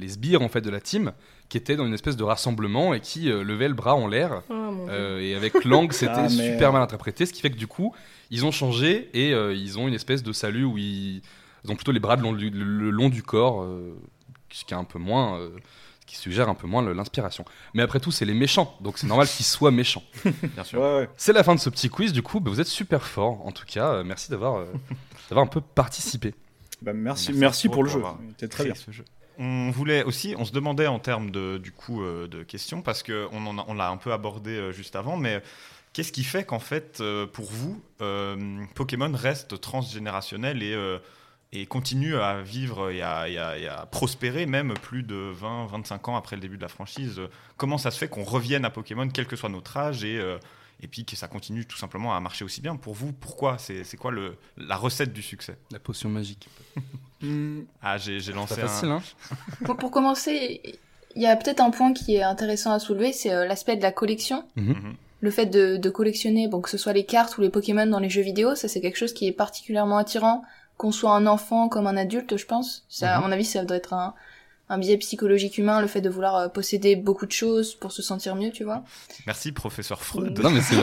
sbires en fait, de la team qui étaient dans une espèce de rassemblement et qui levaient le bras en l'air. Oh, et avec langue, c'était super mal interprété, ce qui fait que du coup, ils ont changé et ils ont une espèce de salut où ils ont plutôt les bras le long du corps, ce qui suggère un peu moins l'inspiration. Mais après tout, c'est les méchants, donc c'est normal qu'ils soient méchants. Bien sûr. Ouais. C'est la fin de ce petit quiz, du coup, bah, vous êtes super forts. En tout cas, merci d'avoir un peu participé. Bah, merci pour le jeu. C'était très bien ce jeu. On voulait aussi, on se demandait en termes de questions, parce qu'on l'a un peu abordé juste avant, mais... Qu'est-ce qui fait qu'en fait, pour vous, Pokémon reste transgénérationnel et continue à vivre et à prospérer même plus de 20-25 ans après le début de la franchise? Comment ça se fait qu'on revienne à Pokémon, quel que soit notre âge, et puis que ça continue tout simplement à marcher aussi bien? Pour vous, pourquoi ? C'est quoi la recette du succès ? La potion magique. Ah, j'ai lancé un... C'est pas facile, hein. Pour commencer, il y a peut-être un point qui est intéressant à soulever, c'est l'aspect de la collection. Mm-hmm. Le fait de collectionner, bon, que ce soit les cartes ou les Pokémon dans les jeux vidéo, ça c'est quelque chose qui est particulièrement attirant, qu'on soit un enfant comme un adulte, je pense. Ça, à mon avis, ça doit être un, un biais psychologique humain, le fait de vouloir posséder beaucoup de choses pour se sentir mieux, tu vois. Merci, professeur Freud. Non, mais c'est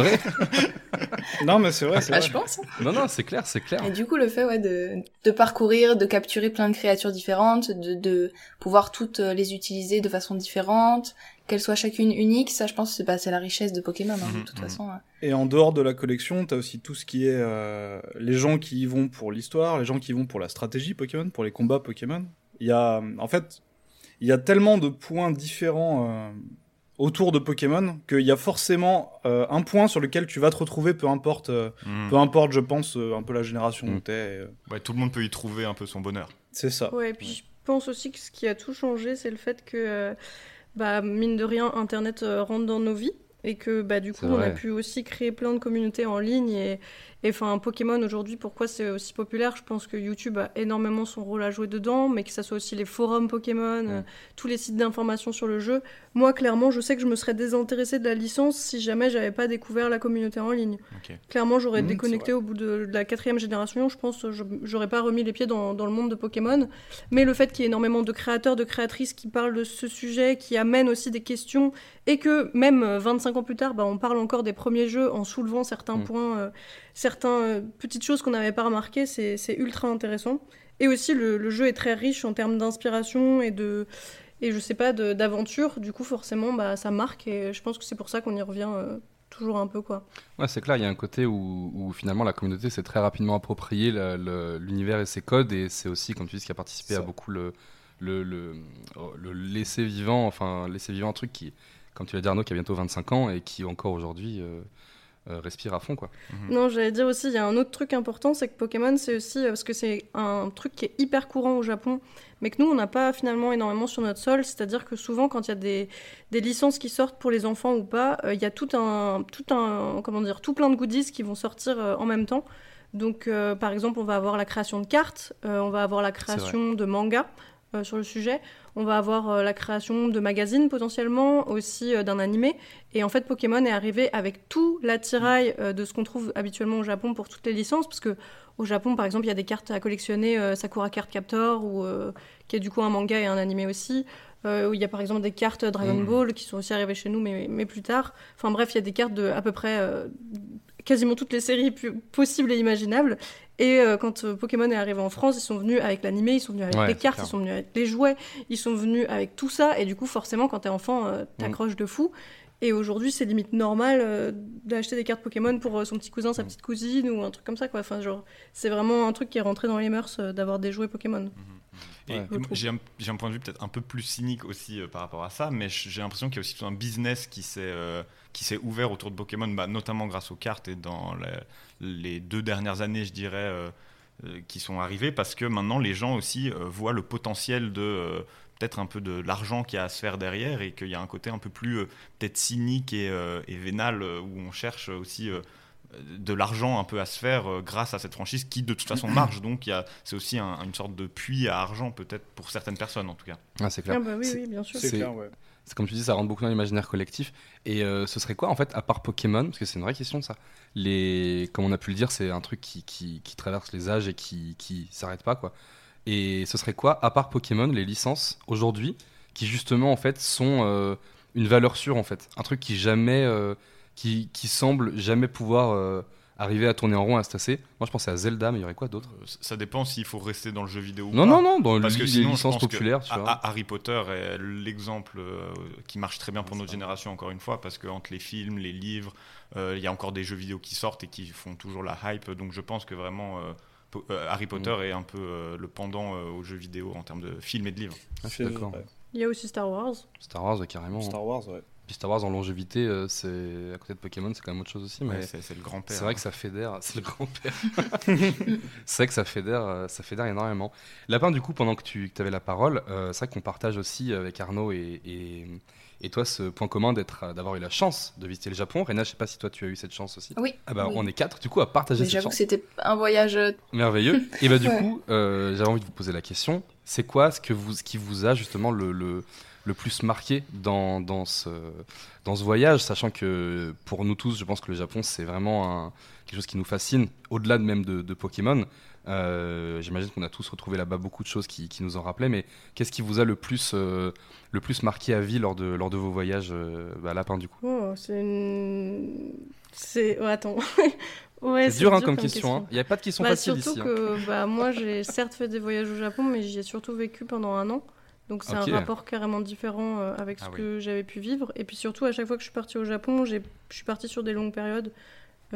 vrai. Je pense. Non, c'est clair. Et du coup, le fait de parcourir, de capturer plein de créatures différentes, de pouvoir toutes les utiliser de façon différente, qu'elles soient chacune unique, ça, je pense, c'est la richesse de Pokémon, de toute façon. Hein. Et en dehors de la collection, t'as aussi tout ce qui est les gens qui y vont pour l'histoire, les gens qui y vont pour la stratégie Pokémon, pour les combats Pokémon. Il y a tellement de points différents autour de Pokémon qu'il y a forcément un point sur lequel tu vas te retrouver, peu importe, je pense, un peu la génération où t'es. Ouais, tout le monde peut y trouver un peu son bonheur. C'est ça. Ouais, et puis je pense aussi que ce qui a tout changé, c'est le fait que, mine de rien, Internet rentre dans nos vies. Et que du coup on a pu aussi créer plein de communautés en ligne et Pokémon aujourd'hui, pourquoi c'est aussi populaire, je pense que YouTube a énormément son rôle à jouer dedans, mais que ça soit aussi les forums Pokémon, tous les sites d'information sur le jeu. Moi clairement je sais que je me serais désintéressée de la licence si jamais j'avais pas découvert la communauté en ligne. Okay. Clairement j'aurais déconnecté au bout de la 4e génération, je pense j'aurais pas remis les pieds dans le monde de Pokémon, mais le fait qu'il y ait énormément de créateurs, de créatrices qui parlent de ce sujet, qui amènent aussi des questions et que même 25 ans plus tard, on parle encore des premiers jeux en soulevant certains points, certaines petites choses qu'on n'avait pas remarquées, c'est ultra intéressant. Et aussi, le jeu est très riche en termes d'inspiration et je sais pas, d'aventure. Du coup, forcément, ça marque et je pense que c'est pour ça qu'on y revient toujours un peu, quoi. Ouais, c'est clair, il y a un côté où finalement la communauté s'est très rapidement appropriée l'univers et ses codes, et c'est aussi, comme tu dis, ce qui a participé à beaucoup le laisser vivant, un truc qui... Comme tu l'as dit, Arnaud, qui a bientôt 25 ans et qui, encore aujourd'hui, respire à fond, quoi. Mmh. Non, j'allais dire aussi, il y a un autre truc important, c'est que Pokémon, c'est aussi... parce que c'est un truc qui est hyper courant au Japon, mais que nous, on n'a pas finalement énormément sur notre sol. C'est-à-dire que souvent, quand il y a des licences qui sortent pour les enfants ou pas, il y a tout plein de goodies qui vont sortir en même temps. Donc, par exemple, on va avoir la création de cartes, on va avoir la création de mangas sur le sujet. On va avoir la création de magazines potentiellement, aussi d'un animé. Et en fait, Pokémon est arrivé avec tout l'attirail de ce qu'on trouve habituellement au Japon pour toutes les licences. Parce qu'au Japon, par exemple, il y a des cartes à collectionner, Sakura Card Captor, qui est du coup un manga et un animé aussi. Où il y a par exemple des cartes Dragon Ball qui sont aussi arrivées chez nous, mais plus tard. Enfin bref, il y a des cartes de à peu près quasiment toutes les séries possibles et imaginables. Et quand Pokémon est arrivé en France, ils sont venus avec l'animé, ils sont venus avec les cartes, clair. Ils sont venus avec les jouets, ils sont venus avec tout ça. Et du coup, forcément, quand t'es enfant, t'accroches de fou. Et aujourd'hui, c'est limite normal d'acheter des cartes Pokémon pour son petit cousin, sa petite cousine ou un truc comme ça, quoi. Enfin, genre, c'est vraiment un truc qui est rentré dans les mœurs d'avoir des jouets Pokémon. Et j'ai un point de vue peut-être un peu plus cynique aussi par rapport à ça, mais j'ai l'impression qu'il y a aussi tout un business qui s'est ouvert autour de Pokémon, notamment grâce aux cartes et dans les 2 dernières années, je dirais, qui sont arrivées, parce que maintenant les gens aussi voient le potentiel de peut-être un peu de l'argent qu'il y a à se faire derrière, et qu'il y a un côté un peu plus peut-être cynique et vénal, où on cherche aussi... de l'argent un peu à se faire grâce à cette franchise qui de toute façon marche, donc c'est aussi une sorte de puits à argent peut-être pour certaines personnes en tout cas. Ah, c'est clair. Oui, bien sûr. C'est clair, ouais. C'est comme tu dis, ça rentre beaucoup dans l'imaginaire collectif. Et ce serait quoi en fait, à part Pokémon, parce que c'est une vraie question ça, comme on a pu le dire, c'est un truc qui traverse les âges et qui s'arrête pas, quoi. Et ce serait quoi à part Pokémon les licences aujourd'hui qui justement en fait sont une valeur sûre en fait, un truc qui jamais... Qui semble jamais pouvoir arriver à tourner en rond, à se tasser. Moi, je pensais à Zelda, mais il y aurait quoi d'autre ? Ça dépend s'il faut rester dans le jeu vidéo ou pas. Non, dans parce que sinon, les licences populaires, tu vois. Harry Potter est l'exemple qui marche très bien pour notre génération, encore une fois, parce qu'entre les films, les livres, il y a encore des jeux vidéo qui sortent et qui font toujours la hype. Donc, je pense que vraiment... Harry Potter est un peu le pendant aux jeux vidéo en termes de films et de livres. Ah, je suis d'accord. Ouais. Il y a aussi Star Wars. Star Wars, carrément. Star Wars, ouais. Puis Star Wars en longévité, c'est à côté de Pokémon, c'est quand même autre chose aussi. Mais ouais, c'est le grand-père. C'est vrai que ça fédère. C'est le grand-père. C'est vrai que ça fédère énormément. Lapin, du coup, pendant que tu avais la parole, c'est vrai qu'on partage aussi avec Arnaud et toi ce point commun d'avoir eu la chance de visiter le Japon. Reyna, je sais pas si toi tu as eu cette chance aussi. Oui. Oui. On est 4 du coup à partager cette chance. J'avoue que c'était un voyage merveilleux. Et du coup, j'avais envie de vous poser la question. C'est quoi ce qui vous a justement le le plus marqué dans ce voyage, sachant que pour nous tous, je pense que le Japon, c'est vraiment quelque chose qui nous fascine, au-delà même de Pokémon. J'imagine qu'on a tous retrouvé là-bas beaucoup de choses qui nous en rappelaient, mais qu'est-ce qui vous a le plus marqué à vie lors de vos voyages à Lapin, du coup? Oh, c'est... Oh, attends... Ouais, c'est dur hein, comme question. Il n'y a pas de question facile ici. Surtout que moi, j'ai certes fait des voyages au Japon, mais j'y ai surtout vécu pendant un an. Donc c'est un rapport carrément différent avec ce que j'avais pu vivre. Et puis surtout, à chaque fois que je suis partie au Japon, je suis partie sur des longues périodes.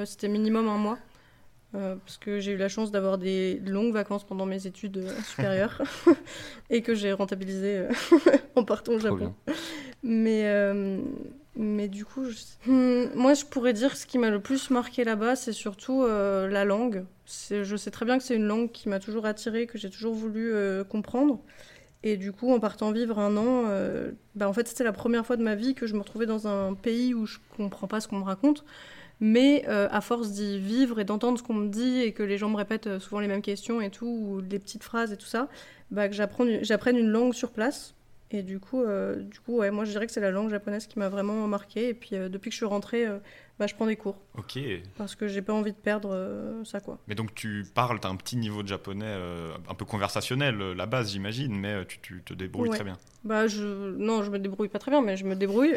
C'était minimum un mois. Parce que j'ai eu la chance d'avoir des longues vacances pendant mes études supérieures. Et que j'ai rentabilisé en partant au Japon. Mais du coup, moi, je pourrais dire que ce qui m'a le plus marqué là-bas, c'est surtout la langue. Je sais très bien que c'est une langue qui m'a toujours attirée, que j'ai toujours voulu comprendre. Et du coup, en partant vivre un an, en fait, c'était la première fois de ma vie que je me retrouvais dans un pays où je comprends pas ce qu'on me raconte. Mais à force d'y vivre et d'entendre ce qu'on me dit et que les gens me répètent souvent les mêmes questions et tout, ou des petites phrases et tout ça, que j'apprenne une langue sur place. Et du coup ouais, moi je dirais que c'est la langue japonaise qui m'a vraiment marquée. Et puis depuis que je suis rentrée, je prends des cours. Ok. Parce que j'ai pas envie de perdre ça, quoi. Mais donc tu parles, t'as un petit niveau de japonais un peu conversationnel, la base j'imagine, mais tu te débrouilles très bien. Non, je me débrouille pas très bien, mais je me débrouille.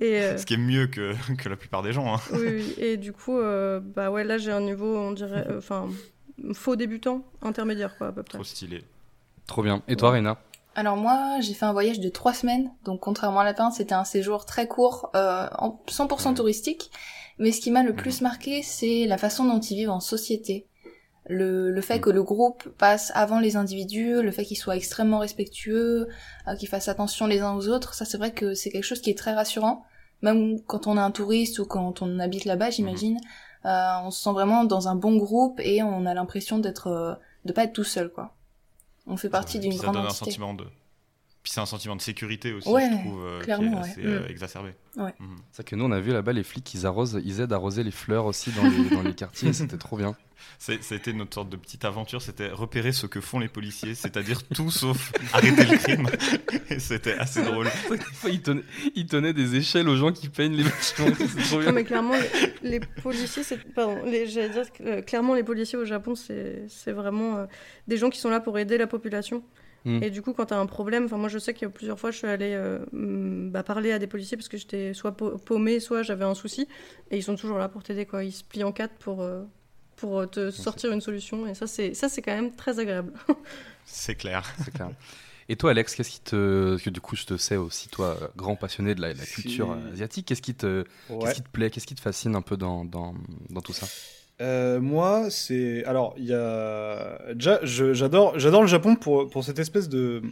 Et, ce qui est mieux que la plupart des gens. Hein. Oui, et du coup, là j'ai un niveau, on dirait, faux débutant, intermédiaire, quoi, à peu près. Trop stylé. Trop bien. Et toi, Reyna ? Alors moi, j'ai fait un voyage de 3 semaines, donc contrairement à Lapin, c'était un séjour très court, 100% touristique, mais ce qui m'a le plus marqué, c'est la façon dont ils vivent en société. Le fait que le groupe passe avant les individus, le fait qu'ils soient extrêmement respectueux, qu'ils fassent attention les uns aux autres, ça c'est vrai que c'est quelque chose qui est très rassurant, même quand on est un touriste ou quand on habite là-bas, j'imagine, on se sent vraiment dans un bon groupe et on a l'impression de pas être tout seul, quoi. On fait partie d'une grande entité. Puis c'est un sentiment de sécurité aussi, je trouve, clairement, qui est assez exacerbé. Ouais. Mmh. C'est vrai que nous, on a vu là-bas les flics, ils aident à arroser les fleurs aussi dans les quartiers, c'était trop bien. C'était notre sorte de petite aventure, c'était repérer ce que font les policiers, c'est-à-dire tout sauf arrêter le crime. Et c'était assez drôle. Ils tenaient des échelles aux gens qui peignent les bâtiments. C'est trop bien. Non, mais clairement, les policiers, j'allais dire que, clairement, les policiers au Japon, c'est vraiment des gens qui sont là pour aider la population. Et du coup, quand t'as un problème, moi je sais qu'il y a plusieurs fois je suis allée parler à des policiers parce que j'étais soit paumée, soit j'avais un souci, et ils sont toujours là pour t'aider, quoi. Ils se plient en quatre pour te sortir une solution, et ça c'est quand même très agréable. C'est clair. Et toi, Alex, parce que du coup je te sais aussi, toi, grand passionné de la culture asiatique, qu'est-ce qui te plaît, qu'est-ce qui te fascine un peu dans tout ça? Moi, c'est... Alors, il y a... Déjà, j'adore le Japon pour cette espèce de...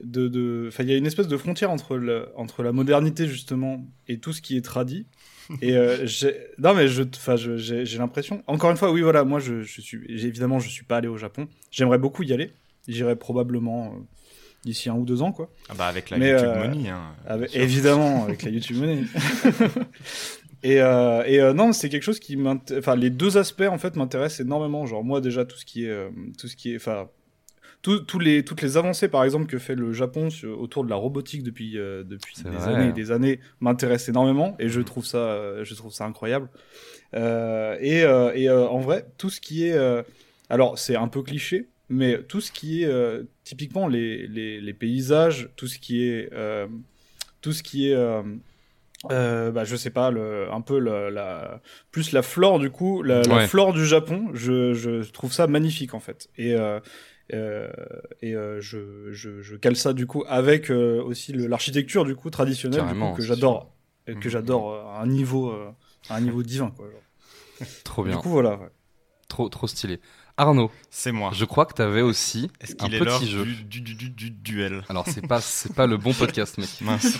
Enfin, il y a une espèce de frontière entre la modernité, justement, et tout ce qui est tradit. Et j'ai l'impression... Encore une fois, oui, voilà, moi, évidemment, je suis pas allé au Japon. J'aimerais beaucoup y aller. J'irai probablement... d'ici 1 ou 2 ans, quoi. Avec la YouTube Money, hein. Évidemment, avec la YouTube Money. Et non, c'est quelque chose qui m'intéresse. Enfin, les deux aspects en fait m'intéressent énormément. Genre moi déjà toutes les avancées par exemple que fait le Japon autour de la robotique depuis des années m'intéressent énormément et je trouve ça incroyable. En vrai, tout ce qui est alors c'est un peu cliché, mais tout ce qui est typiquement les paysages, tout ce qui est je sais pas, plus la flore du coup, la flore du Japon, je trouve ça magnifique en fait. Je cale ça du coup avec aussi l'architecture du coup traditionnelle du coup, que j'adore, à un niveau divin, quoi. Genre. Trop bien. Du coup voilà. Ouais. Trop stylé. Arnaud, c'est moi. Je crois que t'avais aussi un petit jeu. Du duel. Alors c'est pas le bon podcast, mec. Mince.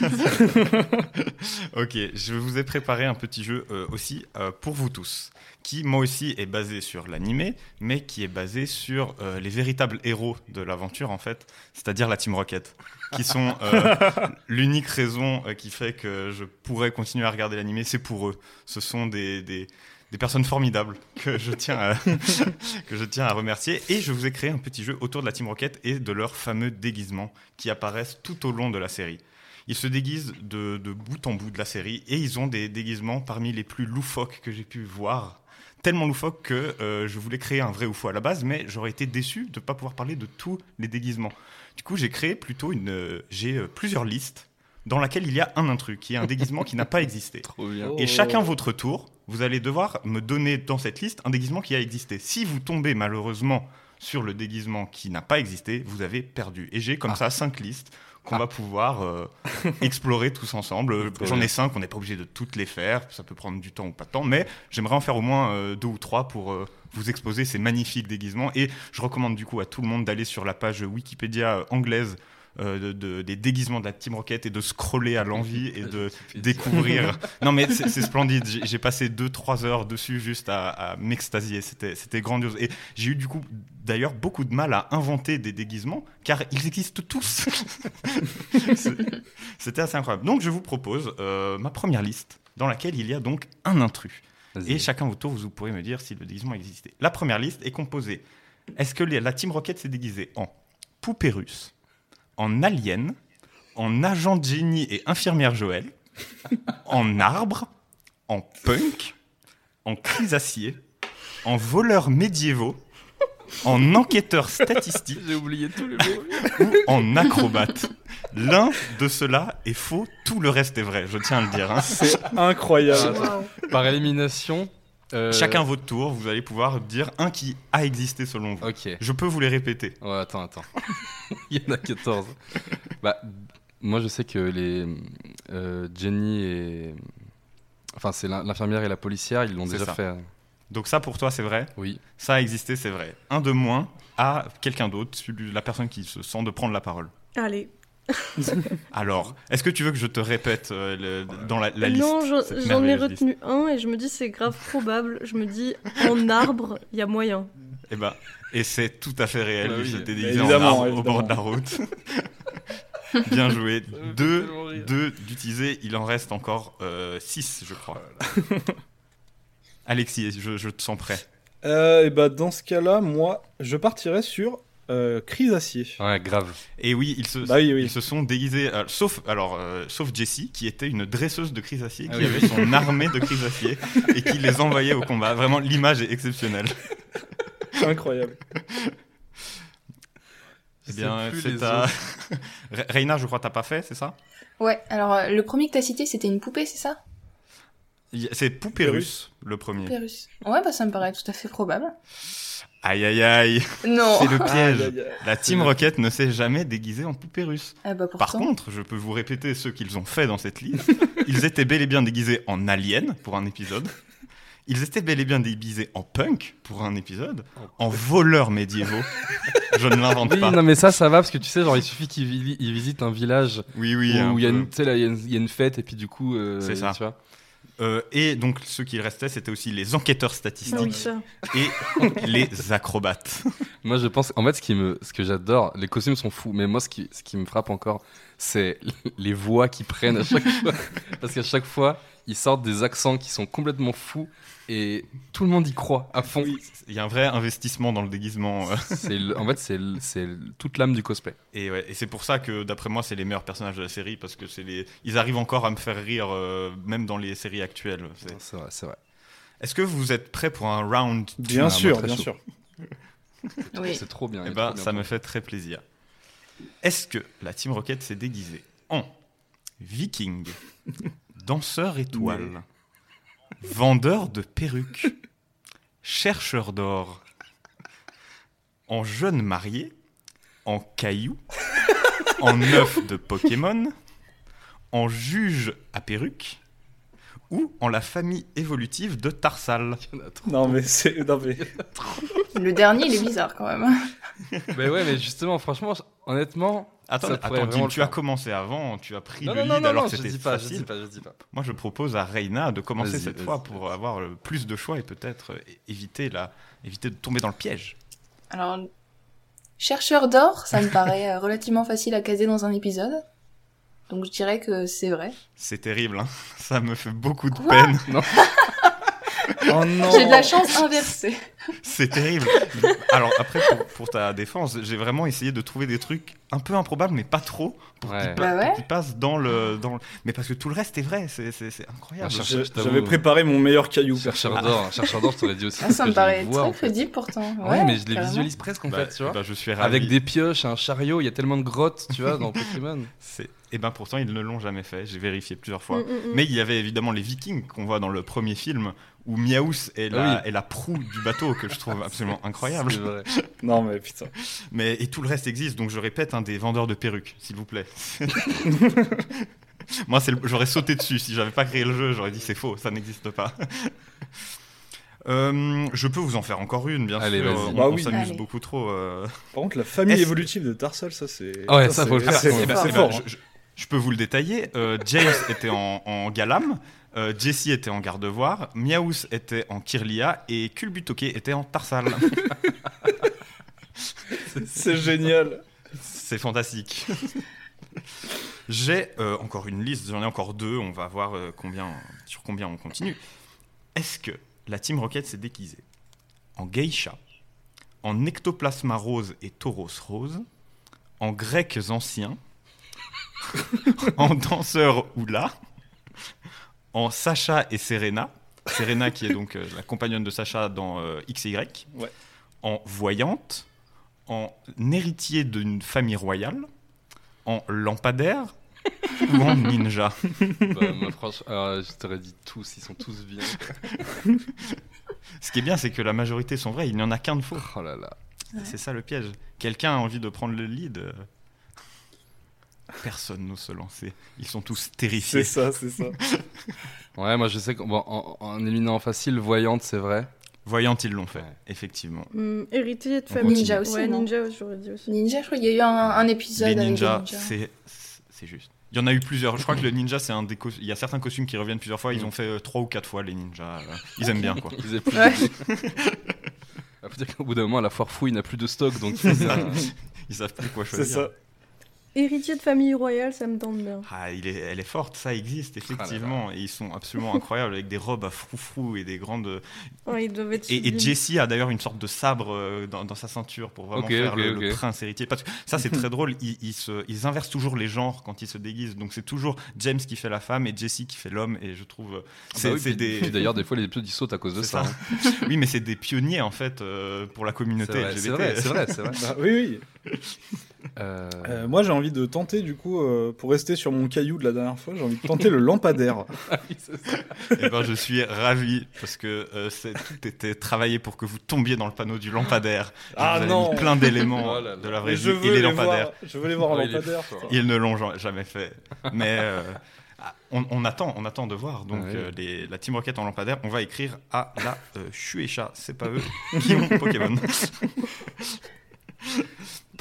Ok, je vous ai préparé un petit jeu aussi pour vous tous, qui moi aussi est basé sur l'animé, mais qui est basé sur les véritables héros de l'aventure en fait, c'est-à-dire la Team Rocket, qui sont l'unique raison qui fait que je pourrais continuer à regarder l'animé, c'est pour eux. Ce sont des des personnes formidables que je tiens à, que je tiens à remercier. Et je vous ai créé un petit jeu autour de la Team Rocket et de leurs fameux déguisements qui apparaissent tout au long de la série. Ils se déguisent de bout en bout de la série et ils ont des déguisements parmi les plus loufoques que j'ai pu voir. Tellement loufoque que je voulais créer un vrai ou faux à la base, mais j'aurais été déçu de ne pas pouvoir parler de tous les déguisements. Du coup, j'ai créé plutôt plusieurs listes dans laquelle il y a un intrus, qui est un déguisement qui n'a pas existé. Trop bien. Et chacun votre tour, vous allez devoir me donner dans cette liste un déguisement qui a existé. Si vous tombez malheureusement sur le déguisement qui n'a pas existé, vous avez perdu. Et j'ai comme ça 5 listes qu'on va pouvoir explorer tous ensemble. J'en ai 5, on n'est pas obligé de toutes les faire, ça peut prendre du temps ou pas de temps, mais j'aimerais en faire au moins 2 ou 3 pour vous exposer ces magnifiques déguisements. Et je recommande du coup à tout le monde d'aller sur la page Wikipédia anglaise des déguisements de la Team Rocket et de scroller à l'envie et de découvrir. Non mais c'est splendide, j'ai passé 2-3 heures dessus juste à m'extasier, c'était grandiose. Et j'ai eu du coup d'ailleurs beaucoup de mal à inventer des déguisements car ils existent tous. C'était assez incroyable. Donc je vous propose ma première liste dans laquelle il y a donc un intrus. Vas-y. Et chacun autour vous pourrez me dire si le déguisement existait. La première liste est composée. Est-ce que la Team Rocket s'est déguisée en poupée russe, en alien, en agent de génie et infirmière Joël, en arbre, en punk, en crisacier, en voleurs médiévaux, en enquêteur statistique, j'ai oublié tous les mots, ou en acrobate. L'un de ceux-là est faux, tout le reste est vrai, je tiens à le dire. Hein. C'est incroyable. Par élimination... Chacun votre tour, vous allez pouvoir dire un qui a existé selon vous. Okay. Je peux vous les répéter. Ouais, attends. Il y en a 14. Bah, moi, je sais que les Jenny et... Enfin, c'est l'infirmière et la policière, ils l'ont c'est déjà ça. Fait. Donc ça, pour toi, c'est vrai ? Oui. Ça a existé, c'est vrai. Un de moins à quelqu'un d'autre, la personne qui se sent de prendre la parole. Allez. Alors, est-ce que tu veux que je te répète dans la liste ? Non, j'en ai retenu liste. Un et je me dis c'est grave probable. Je me dis en arbre, il y a moyen. Et c'est tout à fait réel. Ah oui, j'étais déguisé en arbre au bord de la route. Bien joué. 2 d'utilisés. Il en reste encore 6, je crois. Alexis, je te sens prêt. Dans ce cas-là, moi, je partirais sur... Crisacier. Ouais, grave. Et oui, ils se sont déguisés, sauf Jessie, qui était une dresseuse de crisacier, qui avait son armée de crisacier et qui les envoyait au combat. Vraiment, l'image est exceptionnelle. C'est incroyable. Eh bien, c'est ta... Reyna, je crois que t'as pas fait, c'est ça ? Ouais, alors le premier que t'as cité, c'était une poupée, c'est ça ? C'est poupée russe, le premier. Poupée russe. Ouais, ça me paraît tout à fait probable. Aïe aïe aïe, non. C'est le piège. Aïe, aïe, aïe. La Team Rocket ne s'est jamais déguisée en poupée russe. Par contre, je peux vous répéter ceux qu'ils ont fait dans cette liste. Ils étaient bel et bien déguisés en alien pour un épisode. Ils étaient bel et bien déguisés en punk pour un épisode. En voleurs médiévaux. Je ne l'invente pas. Oui, non mais ça va parce que tu sais, genre il suffit qu'ils visitent un village où il y a une fête et puis du coup... c'est ça. Tu vois. Et donc ceux qui restaient c'était aussi les enquêteurs statistiques et les acrobates. Moi je pense en fait ce que j'adore, les costumes sont fous, mais moi ce qui me frappe encore c'est les voix qu'ils prennent à chaque fois, parce qu'à chaque fois ils sortent des accents qui sont complètement fous et tout le monde y croit à fond. Il y a un vrai investissement dans le déguisement. C'est toute l'âme du cosplay. Et c'est pour ça que, d'après moi, c'est les meilleurs personnages de la série, parce que ils arrivent encore à me faire rire, même dans les séries actuelles. C'est vrai. Est-ce que vous êtes prêts pour un round 2? Bien sûr. Oui. C'est trop bien. Ça me fait très plaisir. Est-ce que la Team Rocket s'est déguisée en viking, danseur étoile, vendeur de perruques, chercheur d'or, en jeune marié, en caillou, en œuf de Pokémon, en juge à perruque ou en la famille évolutive de Tarsal? Non mais... Le dernier il est bizarre quand même. Mais ouais, mais justement, franchement, honnêtement... Attends, Tim, tu as commencé avant, tu as pris le lead alors que c'était facile. Je dis pas. Moi, je propose à Reyna de commencer cette fois pour avoir plus de choix et peut-être éviter de tomber dans le piège. Alors, chercheur d'or, ça me paraît relativement facile à caser dans un épisode. Donc, je dirais que c'est vrai. C'est terrible, hein. Ça me fait beaucoup de peine. Non. Oh non. J'ai de la chance inversée. C'est terrible. Alors après, pour ta défense, j'ai vraiment essayé de trouver des trucs un peu improbables, mais pas trop, pour qu'ils passent dans le... Mais parce que tout le reste est vrai, c'est incroyable. Ah, j'avais préparé mon meilleur caillou. Chercheur d'or, t'aurais dit aussi. Ah, ça me paraît très crédible pourtant. Ouais, mais je les visualise presque en fait, tu vois. Je suis ravi. Avec des pioches, un chariot, il y a tellement de grottes, tu vois, dans Pokémon. Et ben pourtant, ils ne l'ont jamais fait, j'ai vérifié plusieurs fois. Mais il y avait évidemment les Vikings qu'on voit dans le premier film, où Miaus est la proue du bateau, que je trouve absolument incroyable. C'est vrai. Non mais putain. Et tout le reste existe, donc je répète, des vendeurs de perruques, s'il vous plaît. Moi, j'aurais sauté dessus, si j'avais pas créé le jeu, j'aurais dit c'est faux, ça n'existe pas. Je peux vous en faire encore une, bien sûr. Vas-y. On s'amuse beaucoup trop. Par contre, la famille évolutive de Tarsal, ça c'est... Ah ouais, ça faut le faire. C'est fort. Je peux vous le détailler. James était en Galam, Jessie était en Gardevoir, Miaus était en Kirlia et Culbutoke était en Tarsal. C'est génial. C'est fantastique. J'ai encore une liste, j'en ai encore deux. On va voir sur combien on continue. Est-ce que la Team Rocket s'est déguisée en geisha, en ectoplasma rose et tauros rose, en grecs anciens, en danseur Oula, en Sacha et Serena qui est donc la compagnonne de Sacha dans XY, en voyante, en héritier d'une famille royale, en lampadaire ou en ninja. Moi, franchement, je t'aurais dit tous, ils sont tous bien. Ce qui est bien, c'est que la majorité sont vrais, il n'y en a qu'un de faux. Oh là là. C'est ça le piège. Quelqu'un a envie de prendre le lead. Personne n'ose se lancer. Ils sont tous terrifiés. C'est ça. Ouais, moi je sais qu'en éliminant en facile, voyante, c'est vrai. Voyante, ils l'ont fait, effectivement. Héritier de famille. Ninja aussi. Ouais, ninja, j'aurais dit aussi. Ninja, je crois qu'il y a eu un épisode. Les ninjas, c'est juste. Il y en a eu plusieurs. Je crois que le ninja, c'est un des il y a certains costumes qui reviennent plusieurs fois. Ils ont fait 3 ou 4 fois les ninjas. Ils aiment bien, quoi. Ils aiment plus. Peut-être qu'au bout d'un moment, la foire fouille n'a plus de stock, donc ils savent plus quoi choisir. C'est ça. Héritier de famille royale, ça me tente bien. Ah, elle est forte, ça existe effectivement. Et ils sont absolument incroyables avec des robes à froufrou et des grandes. Ouais, ils doivent être sublimes. Et Jessie a d'ailleurs une sorte de sabre dans sa ceinture pour vraiment faire le prince héritier. Parce que ça, c'est très drôle. Ils inversent toujours les genres quand ils se déguisent. Donc c'est toujours James qui fait la femme et Jessie qui fait l'homme. Et je trouve. Puis d'ailleurs, des fois, les épisodes ils sautent à cause de ça. Hein. Oui, mais c'est des pionniers en fait pour la communauté LGBT. C'est vrai. Bah, oui. Moi j'ai envie de tenter du coup pour rester sur mon caillou de la dernière fois, j'ai envie de tenter le lampadaire. Et ben je suis ravi parce que tout était travaillé pour que vous tombiez dans le panneau du lampadaire. Mis plein d'éléments de la vraie vie et les lampadaires. Je veux les voir en lampadaire. Ils ne l'ont jamais fait. Mais on attend de voir. Donc la Team Rocket en lampadaire, on va écrire à la Shueisha. C'est pas eux qui ont Pokémon.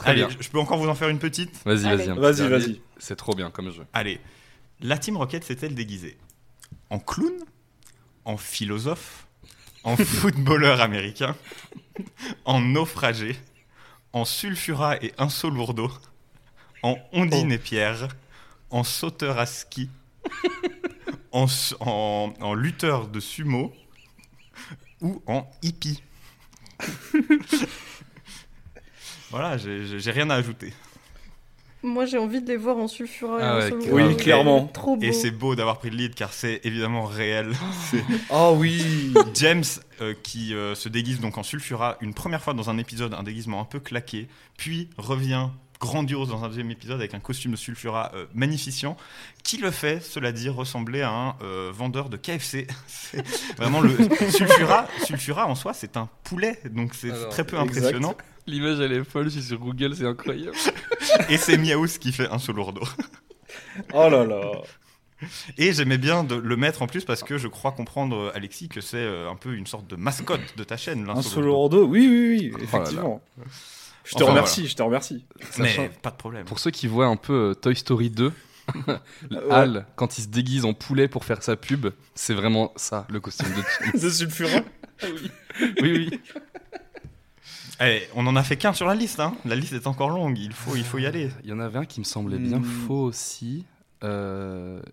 Allez, je peux encore vous en faire une petite ? Vas-y. C'est trop bien comme jeu. Allez, la Team Rocket s'est-elle déguisée en clown, en philosophe, en footballeur américain, en naufragé, en Sulfura et Insolourdo, en Ondine et Pierre, en sauteur à ski, en lutteur de sumo ou en hippie? Voilà, j'ai rien à ajouter. Moi, j'ai envie de les voir en sulfureux. Oui, clairement. Trop beau. Et c'est beau d'avoir pris le lead, car c'est évidemment réel. James, qui se déguise donc en Sulfura une première fois dans un épisode, un déguisement un peu claqué, puis revient grandiose dans un deuxième épisode avec un costume de Sulfura magnifiant, qui le fait, cela dit, ressembler à un vendeur de KFC. C'est vraiment le Sulfura en soi, c'est un poulet, donc c'est très peu impressionnant. L'image elle est folle, je suis sur Google, c'est incroyable. Et c'est Miaus qui fait un Insolourdo. Oh là là. Et j'aimais bien le mettre en plus parce que je crois comprendre, Alexis, que c'est un peu une sorte de mascotte de ta chaîne. Insolourdo, oui, effectivement. Oh là là. Je te remercie. Sachant, mais pas de problème. Pour ceux qui voient un peu Toy Story 2, Hal, quand il se déguise en poulet pour faire sa pub, c'est vraiment ça, le costume de Sulfura. Oui. Allez, on en a fait qu'un sur la liste, hein. La liste est encore longue, il faut y aller. Il y en avait un qui me semblait bien faux aussi,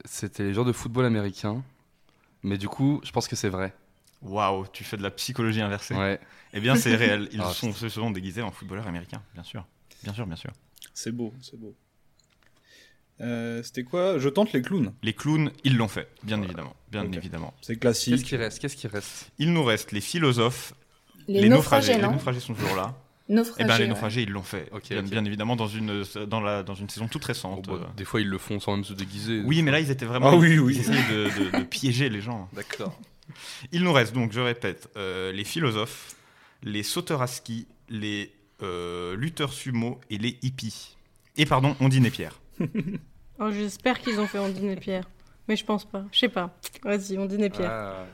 c'était les joueurs de football américain, mais du coup, je pense que c'est vrai. Waouh, tu fais de la psychologie inversée. Ouais. Eh bien, c'est réel. Ils se sont déguisés en footballeurs américains, bien sûr. Bien sûr, bien sûr. C'est beau, c'est beau. C'était quoi ? Je tente les clowns. Les clowns, ils l'ont fait, bien évidemment. Bien évidemment. C'est classique. Qu'est-ce qui reste ? Il nous reste les philosophes, les naufragés. Les naufragés sont toujours là. Eh ben, les naufragés, ils l'ont fait. Okay, bien évidemment, dans une saison toute récente. Oh, bah, des fois, ils le font sans même se déguiser. Oui, mais là, ils étaient vraiment... Ils essayaient de piéger les gens. D'accord. Il nous reste donc, je répète, les philosophes, les sauteurs à ski, les lutteurs sumo et les hippies. Et pardon, Ondine et Pierre. Oh, j'espère qu'ils ont fait Ondine et Pierre. Mais je pense pas. Je sais pas. Vas-y, Ondine et Pierre. Ah.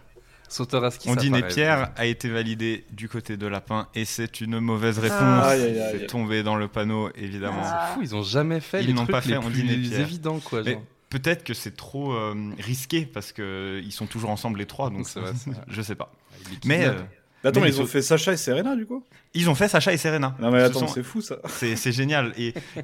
Sauteur à ski, Ondine et Pierre a été validé du côté de Lapin et c'est une mauvaise réponse. Aïe. C'est tombé dans le panneau, évidemment. Ah, c'est fou, ils n'ont jamais fait les trucs les plus évidents, quoi. Genre. Peut-être que c'est trop risqué parce qu'ils sont toujours ensemble les trois, donc c'est vrai. Je sais pas. Mais... Attends, mais ils ont fait Sacha et Serena, du coup ? Ils ont fait Sacha et Serena. Non, mais attends, c'est fou, ça. C'est génial.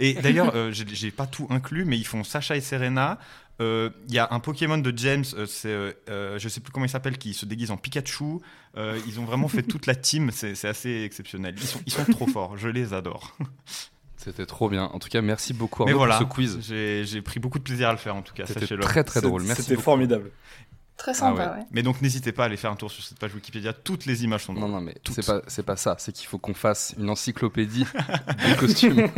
Et d'ailleurs, j'ai pas tout inclus, mais ils font Sacha et Serena. Il y a un Pokémon de James, je sais plus comment il s'appelle, qui se déguise en Pikachu. Ils ont vraiment fait toute la team. C'est assez exceptionnel. Ils sont trop forts. Je les adore. C'était trop bien. En tout cas, merci beaucoup Arnaud pour ce quiz. J'ai pris beaucoup de plaisir à le faire, en tout cas. C'était très, très drôle. Merci beaucoup. C'était formidable. Très sympa, ouais. Mais donc n'hésitez pas à aller faire un tour sur cette page Wikipédia, toutes les images sont dedans. Non, mais c'est pas ça, c'est qu'il faut qu'on fasse une encyclopédie des costumes.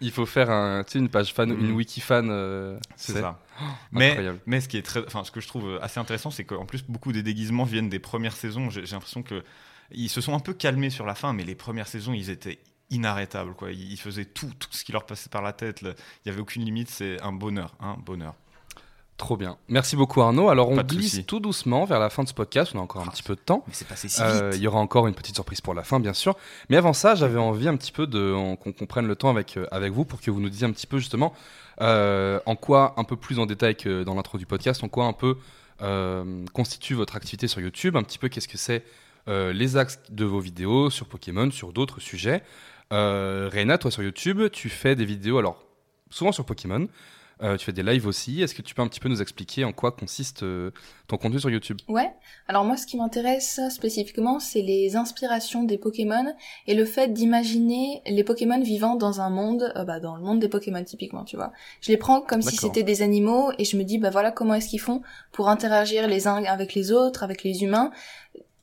Il faut faire une page fan, une wiki fan. C'est ça. Oh, mais ce qui est ce que je trouve assez intéressant, c'est qu'en plus beaucoup des déguisements viennent des premières saisons. J'ai l'impression que ils se sont un peu calmés sur la fin, mais les premières saisons, ils étaient inarrêtables, quoi. Ils faisaient tout ce qui leur passait par la tête. Il y avait aucune limite. C'est un bonheur, Trop bien. Merci beaucoup Arnaud. Alors on glisse tout doucement vers la fin de ce podcast. On a encore un petit peu de temps. Mais c'est passé si vite. Il y aura encore une petite surprise pour la fin, bien sûr. Mais avant ça, j'avais envie un petit peu qu'on prenne le temps avec vous pour que vous nous disiez un petit peu justement en quoi, un peu plus en détail que dans l'intro du podcast, en quoi un peu constitue votre activité sur YouTube, un petit peu qu'est-ce que c'est les axes de vos vidéos sur Pokémon, sur d'autres sujets. Reyna, toi sur YouTube, tu fais des vidéos alors souvent sur Pokémon. Tu fais des lives aussi. Est-ce que tu peux un petit peu nous expliquer en quoi consiste ton contenu sur YouTube ? Ouais. Alors moi, ce qui m'intéresse spécifiquement, c'est les inspirations des Pokémon et le fait d'imaginer les Pokémon vivant dans un monde, dans le monde des Pokémon typiquement, tu vois. Je les prends comme si c'était des animaux et je me dis, voilà, comment est-ce qu'ils font pour interagir les uns avec les autres, avec les humains ?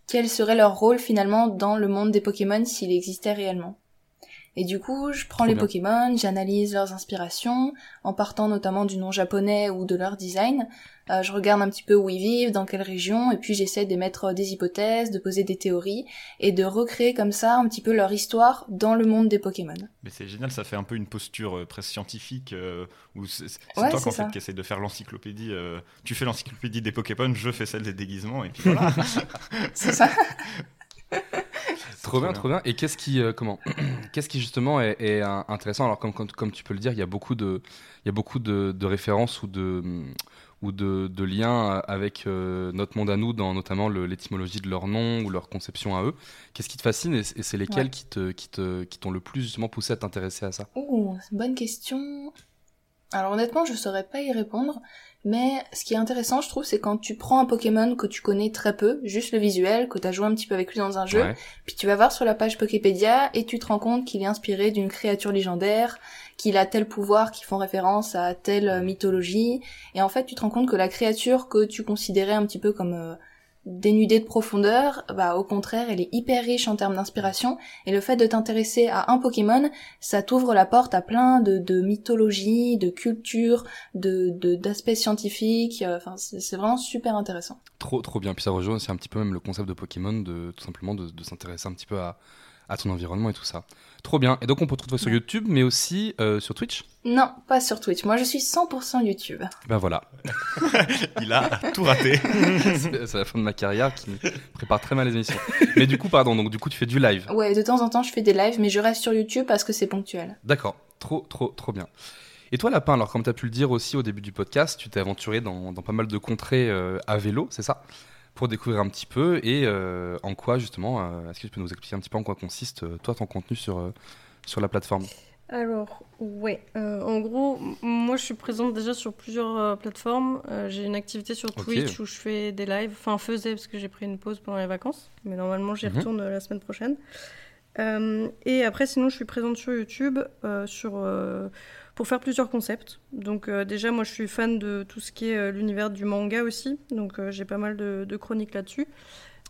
Quel serait leur rôle finalement dans le monde des Pokémon s'il existait réellement ? Et du coup, je prends les Pokémon, j'analyse leurs inspirations, en partant notamment du nom japonais ou de leur design. Je regarde un petit peu où ils vivent, dans quelle région, et puis j'essaie d'émettre des hypothèses, de poser des théories, et de recréer comme ça un petit peu leur histoire dans le monde des Pokémon. Mais c'est génial, ça fait un peu une posture presque scientifique, où c'est toi qui essaie de faire l'encyclopédie. Tu fais l'encyclopédie des Pokémon, je fais celle des déguisements, et puis voilà. C'est ça. Trop bien. Et qu'est-ce qui justement est intéressant ? Alors comme tu peux le dire, il y a beaucoup de références ou de liens avec notre monde à nous, dans notamment l'étymologie de leur nom ou leur conception à eux. Qu'est-ce qui te fascine et c'est lesquels qui t'ont le plus justement poussé à t'intéresser à ça ? Oh, c'est une bonne question. Alors honnêtement, je saurais pas y répondre. Mais ce qui est intéressant, je trouve, c'est quand tu prends un Pokémon que tu connais très peu, juste le visuel, que t'as joué un petit peu avec lui dans un jeu, puis tu vas voir sur la page Poképédia et tu te rends compte qu'il est inspiré d'une créature légendaire, qu'il a tel pouvoir qui font référence à telle mythologie, et en fait tu te rends compte que la créature que tu considérais un petit peu comme dénudée de profondeur, au contraire, elle est hyper riche en termes d'inspiration, et le fait de t'intéresser à un Pokémon, ça t'ouvre la porte à plein de mythologie, de culture, d'aspects scientifiques, c'est vraiment super intéressant. Trop bien, puis ça rejoint aussi un petit peu même le concept de Pokémon, tout simplement de s'intéresser un petit peu à ton environnement et tout ça. Trop bien, et donc on peut te retrouver sur YouTube, mais aussi sur Twitch ? Non, pas sur Twitch, moi je suis 100% YouTube. Ben voilà, il a tout raté. C'est la fin de ma carrière qui me prépare très mal les émissions. Mais du coup, tu fais du live ? Ouais, de temps en temps je fais des lives, mais je reste sur YouTube parce que c'est ponctuel. D'accord, trop bien. Et toi Lapin, alors comme tu as pu le dire aussi au début du podcast, tu t'es aventuré dans pas mal de contrées à vélo, c'est ça ? Pour découvrir un petit peu et en quoi justement, est-ce que tu peux nous expliquer un petit peu en quoi consiste toi ton contenu sur la plateforme ? Alors, ouais. En gros, moi, je suis présente déjà sur plusieurs plateformes. J'ai une activité sur Twitch où je fais des lives. Enfin, faisais parce que j'ai pris une pause pendant les vacances. Mais normalement, j'y retourne la semaine prochaine. Et après, sinon, je suis présente sur YouTube pour faire plusieurs concepts. Donc déjà, moi, je suis fan de tout ce qui est l'univers du manga aussi. Donc, j'ai pas mal de chroniques là-dessus.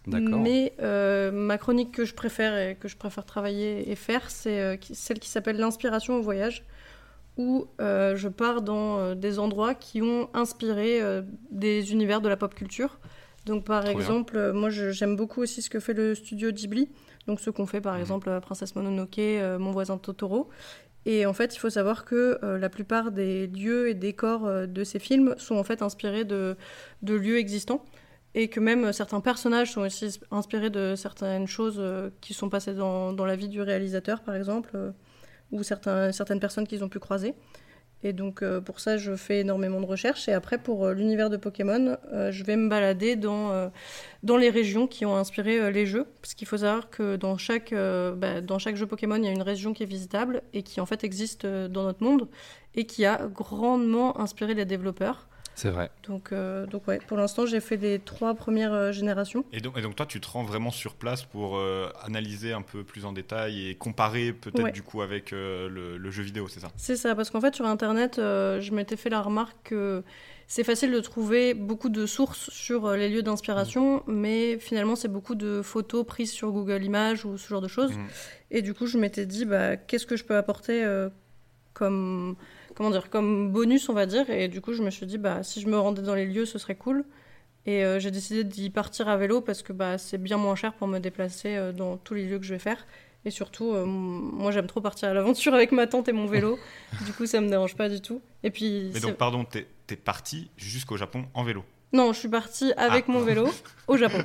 D'accord. Mais ma chronique que je préfère et que je préfère travailler et faire, c'est celle qui s'appelle l'inspiration au voyage, où je pars dans des endroits qui ont inspiré des univers de la pop culture. Donc par exemple, moi j'aime beaucoup aussi ce que fait le studio Ghibli, donc ce qu'on fait par exemple Princesse Mononoke, Mon voisin Totoro. Et en fait, il faut savoir que la plupart des lieux et décors de ces films sont en fait inspirés de lieux existants. Et que même certains personnages sont aussi inspirés de certaines choses qui sont passées dans la vie du réalisateur, par exemple, ou certaines personnes qu'ils ont pu croiser. Et donc, pour ça, je fais énormément de recherches. Et après, pour l'univers de Pokémon, je vais me balader dans les régions qui ont inspiré les jeux. Parce qu'il faut savoir que dans chaque jeu Pokémon, il y a une région qui est visitable et qui, en fait, existe dans notre monde et qui a grandement inspiré les développeurs. C'est vrai. Donc ouais, pour l'instant, j'ai fait les 3 premières générations. Et donc toi, tu te rends vraiment sur place pour analyser un peu plus en détail et comparer peut-être du coup avec le jeu vidéo, c'est ça ? C'est ça, parce qu'en fait, sur Internet, je m'étais fait la remarque que c'est facile de trouver beaucoup de sources sur les lieux d'inspiration, mais finalement, c'est beaucoup de photos prises sur Google Images ou ce genre de choses. Et du coup, je m'étais dit, qu'est-ce que je peux apporter comme bonus, on va dire. Et du coup, je me suis dit, si je me rendais dans les lieux, ce serait cool. Et j'ai décidé d'y partir à vélo parce que c'est bien moins cher pour me déplacer dans tous les lieux que je vais faire. Et surtout, moi, j'aime trop partir à l'aventure avec ma tente et mon vélo. Du coup, ça ne me dérange pas du tout. Et puis, mais donc, pardon, t'es partie jusqu'au Japon en vélo ? Non, je suis partie avec mon vélo au Japon.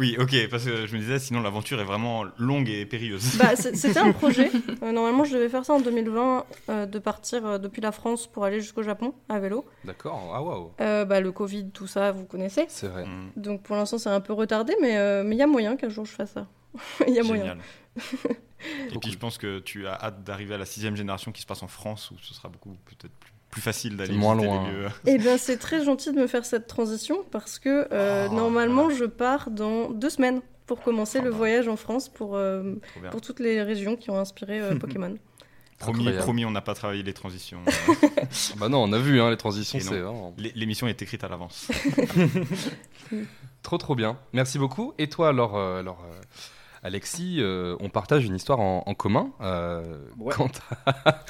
Oui, ok, parce que je me disais, sinon l'aventure est vraiment longue et périlleuse. C'était un projet. Normalement, je devais faire ça en 2020, de partir depuis la France pour aller jusqu'au Japon à vélo. D'accord, ah waouh. Le Covid, tout ça, vous connaissez. C'est vrai. Donc pour l'instant, c'est un peu retardé, mais il y a moyen qu'un jour je fasse ça. Il y a moyen. Génial. Et puis je pense que tu as hâte d'arriver à la 6e génération qui se passe en France, où ce sera beaucoup peut-être plus facile d'aller moins loin. Les lieux. Eh bien, c'est très gentil de me faire cette transition parce que normalement, je pars dans 2 semaines pour commencer le voyage en France pour toutes les régions qui ont inspiré Pokémon. Promis, on n'a pas travaillé les transitions. Non, on a vu, hein, les transitions, c'est vraiment... L'émission est écrite à l'avance. Trop bien. Merci beaucoup. Et toi, alors, Alexis, on partage une histoire en commun quant à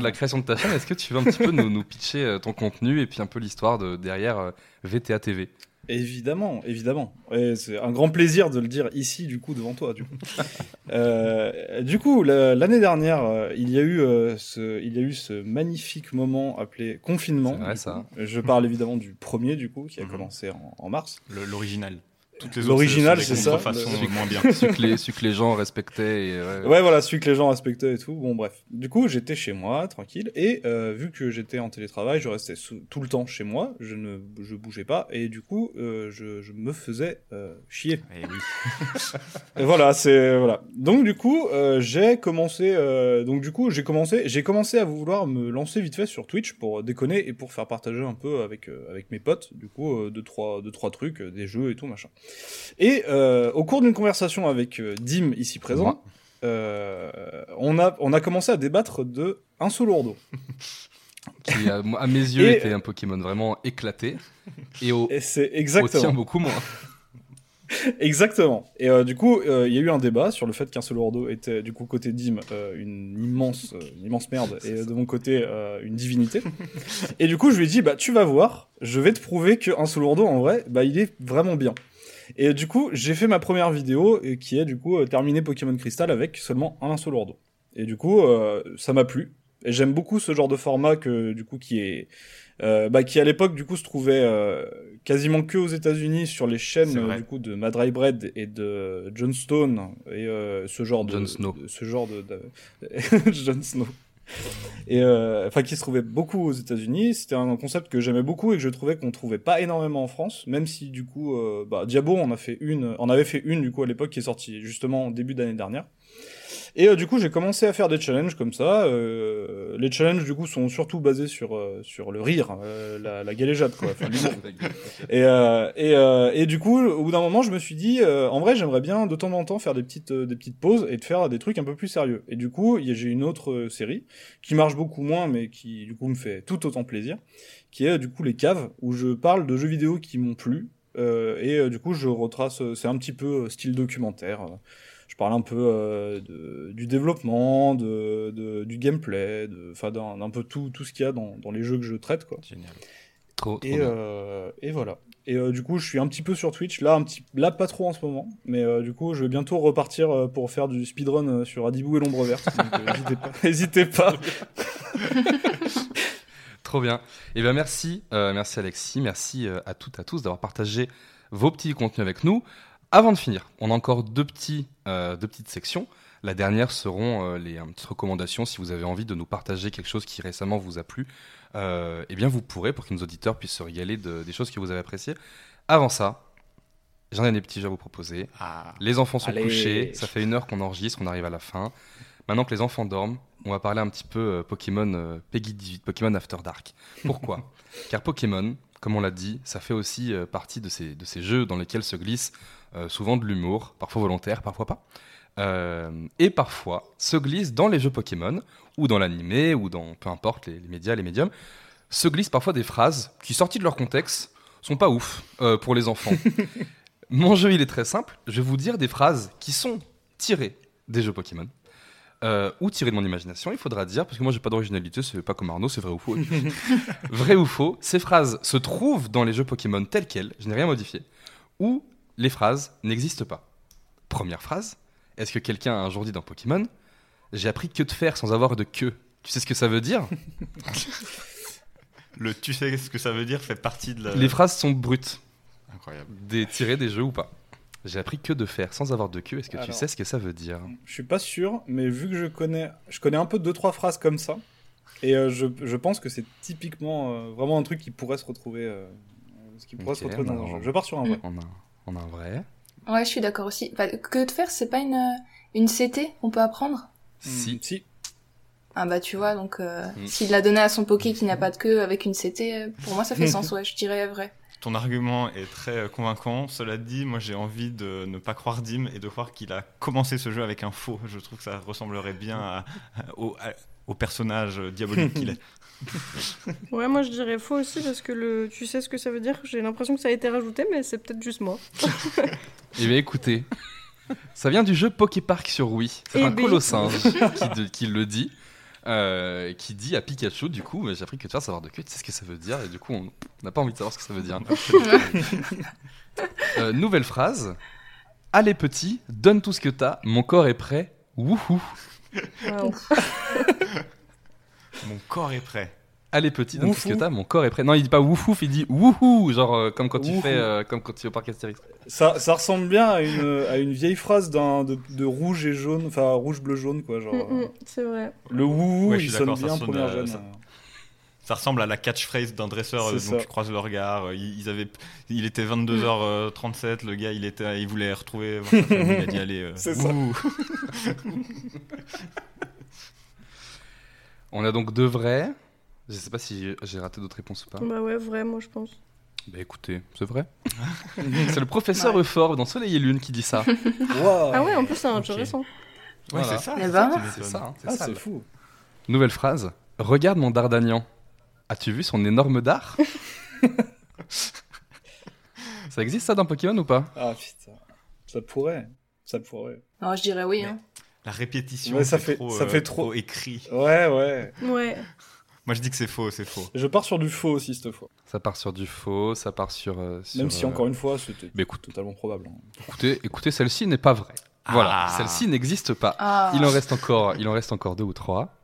la création de ta chaîne. Est-ce que tu veux un petit peu nous pitcher ton contenu et puis un peu l'histoire derrière VTA TV ? Évidemment. Et c'est un grand plaisir de le dire ici, du coup, devant toi. Du coup, l'année dernière, il y a eu ce magnifique moment appelé confinement. C'est vrai, ça. Je parle évidemment du premier, du coup, qui a commencé en mars. L'original. L'original, c'est ça. Celui que les gens respectaient. Celui que les gens respectaient et tout. Bon, bref. Du coup, j'étais chez moi, tranquille. Et vu que j'étais en télétravail, je restais tout le temps chez moi. Je bougeais pas. Et du coup, je me faisais chier. Et oui. Et voilà. Donc, du coup, j'ai commencé à vouloir me lancer vite fait sur Twitch pour déconner et pour faire partager un peu avec mes potes. Du coup, deux, trois trucs, des jeux et tout, machin. Et au cours d'une conversation avec Dim, ici présent, on a commencé à débattre de Insolourdo. Qui, à mes yeux, était un Pokémon vraiment éclaté. Et c'est exactement. Au tien, beaucoup moins. Exactement. Et du coup, il y a eu un débat sur le fait qu'Insolourdo était, du coup, côté Dim, une immense merde, et de mon côté, une divinité. Et du coup, je lui ai dit, tu vas voir, je vais te prouver qu'Insolourdo, en vrai, il est vraiment bien. Et du coup, j'ai fait ma première vidéo, qui est, du coup, terminer Pokémon Crystal avec seulement un Insolourdo. Et du coup, ça m'a plu. Et j'aime beaucoup ce genre de format qui à l'époque du coup se trouvait quasiment que aux États-Unis sur les chaînes du coup de Madry Bread et de Jon Stone et Jon Snow. Et qui se trouvait beaucoup aux États-Unis. C'était un concept que j'aimais beaucoup et que je trouvais qu'on trouvait pas énormément en France, même si du coup Diabo on avait fait une du coup à l'époque qui est sortie justement au début d'année dernière. Et du coup, j'ai commencé à faire des challenges comme ça. Les challenges, du coup, sont surtout basés sur le rire, la galéjade, quoi. Enfin, l'humour. Et du coup, au bout d'un moment, je me suis dit, en vrai, j'aimerais bien de temps en temps faire des petites pauses et de faire des trucs un peu plus sérieux. Et du coup, j'ai une autre série qui marche beaucoup moins, mais qui, du coup, me fait tout autant plaisir, qui est, du coup, les caves, où je parle de jeux vidéo qui m'ont plu. Du coup, je retrace, c'est un petit peu style documentaire. Je parle un peu du développement, du gameplay, enfin d'un peu tout ce qu'il y a dans les jeux que je traite, quoi. Génial. Et voilà. Et du coup, je suis un petit peu sur Twitch, là pas trop en ce moment, mais du coup, je vais bientôt repartir pour faire du speedrun sur Adibou et l'ombre verte. Donc n'hésitez pas. Trop bien. Eh bien, merci Alexis, merci à toutes et à tous d'avoir partagé vos petits contenus avec nous. Avant de finir, on a encore deux petites sections. La dernière seront les petites recommandations. Si vous avez envie de nous partager quelque chose qui récemment vous a plu, eh bien vous pourrez, pour que nos auditeurs puissent se régaler des choses que vous avez appréciées. Avant ça, j'en ai des petits jeux à vous proposer. Ah, les enfants sont couchés, ça fait 1 heure qu'on enregistre, on arrive à la fin. Maintenant que les enfants dorment, on va parler un petit peu Pokémon Peggy 18, Pokémon After Dark. Pourquoi ? Car Pokémon, comme on l'a dit, ça fait aussi partie de ces jeux dans lesquels se glisse souvent de l'humour, parfois volontaire, parfois pas. Et parfois, se glisse dans les jeux Pokémon, ou dans l'animé, ou dans, peu importe, les médias, les médiums, se glissent parfois des phrases qui, sorties de leur contexte, sont pas ouf pour les enfants. Mon jeu, il est très simple. Je vais vous dire des phrases qui sont tirées des jeux Pokémon. Ou tiré de mon imagination, il faudra dire, parce que moi j'ai pas d'originalité, c'est pas comme Arnaud, c'est vrai ou faux. Vrai ou faux, ces phrases se trouvent dans les jeux Pokémon telles quelles, je n'ai rien modifié, ou les phrases n'existent pas. Première phrase, est-ce que quelqu'un a un jour dit dans Pokémon, j'ai appris que de faire sans avoir de queue. Tu sais ce que ça veut dire ? Le tu sais ce que ça veut dire fait partie de la... Les phrases sont brutes. Incroyable. Tirées des jeux ou pas. J'ai appris que de faire sans avoir de queue. Est-ce que tu sais ce que ça veut dire ? Je suis pas sûr, mais vu que je connais un peu 2-3 phrases comme ça, et je pense que c'est typiquement vraiment un truc qui pourrait se retrouver, dans un jeu. Je pars sur un vrai. On a un vrai. Ouais, je suis d'accord aussi. Enfin, que de faire, c'est pas une CT qu'on peut apprendre ? Si. Ah bah tu vois, donc s'il l'a donné à son Poké qui n'a pas de queue avec une CT, pour moi ça fait sens, ouais, je dirais vrai. Ton argument est très convaincant. Cela dit, moi j'ai envie de ne pas croire Dim et de croire qu'il a commencé ce jeu avec un faux. Je trouve que ça ressemblerait bien au personnage diabolique qu'il est. Ouais, moi je dirais faux aussi parce que tu sais ce que ça veut dire. J'ai l'impression que ça a été rajouté, mais c'est peut-être juste moi. Eh bien écoutez, ça vient du jeu Poképark sur Wii. C'est un colossinge qui le dit. Qui dit à Pikachu, du coup, j'ai appris que de faire savoir de queue, tu sais ce que ça veut dire, et du coup, on n'a pas envie de savoir ce que ça veut dire. Nouvelle phrase. Allez, petit, donne tout ce que t'as, mon corps est prêt, wouhou. Wow. Mon corps est prêt. Allez, petit, donne tout ce que t'as, mon corps est prêt. Non, il dit pas wouhou, il dit wouhou, genre comme quand tu fais, comme quand tu es au parc Astérix. Ça ressemble bien à une vieille phrase de rouge et jaune, enfin rouge, bleu, jaune, quoi. Genre, c'est vrai. Le wouhou, ouais, il sonne bien première jeune. Ça ressemble à la catchphrase d'un dresseur, donc tu croises le regard. Il était 22h37, le gars, il voulait retrouver. Il a dit allez, c'est wouhou. Ça. On a donc 2 vrais. Je sais pas si j'ai raté d'autres réponses ou pas. Bah ouais, vrai, moi je pense. Bah écoutez, c'est vrai. C'est le professeur Euphorbe dans Soleil et Lune qui dit ça. Wow. Ah ouais, en plus c'est intéressant. Okay. Ouais, voilà. C'est ça. C'est fou. Nouvelle phrase. Regarde mon Dardanian. As-tu vu son énorme dard ? Ça existe ça dans Pokémon ou pas ? Ah putain, ça pourrait. Non, je dirais oui. Hein. La répétition, ça fait trop écrit. Ouais. Moi, je dis que c'est faux. Je pars sur du faux aussi, cette fois. Ça part sur... Même si, encore une fois, c'était totalement probable. Hein. Écoutez, celle-ci n'est pas vraie. Ah. Voilà, celle-ci n'existe pas. Ah. Il en reste encore 2 ou 3.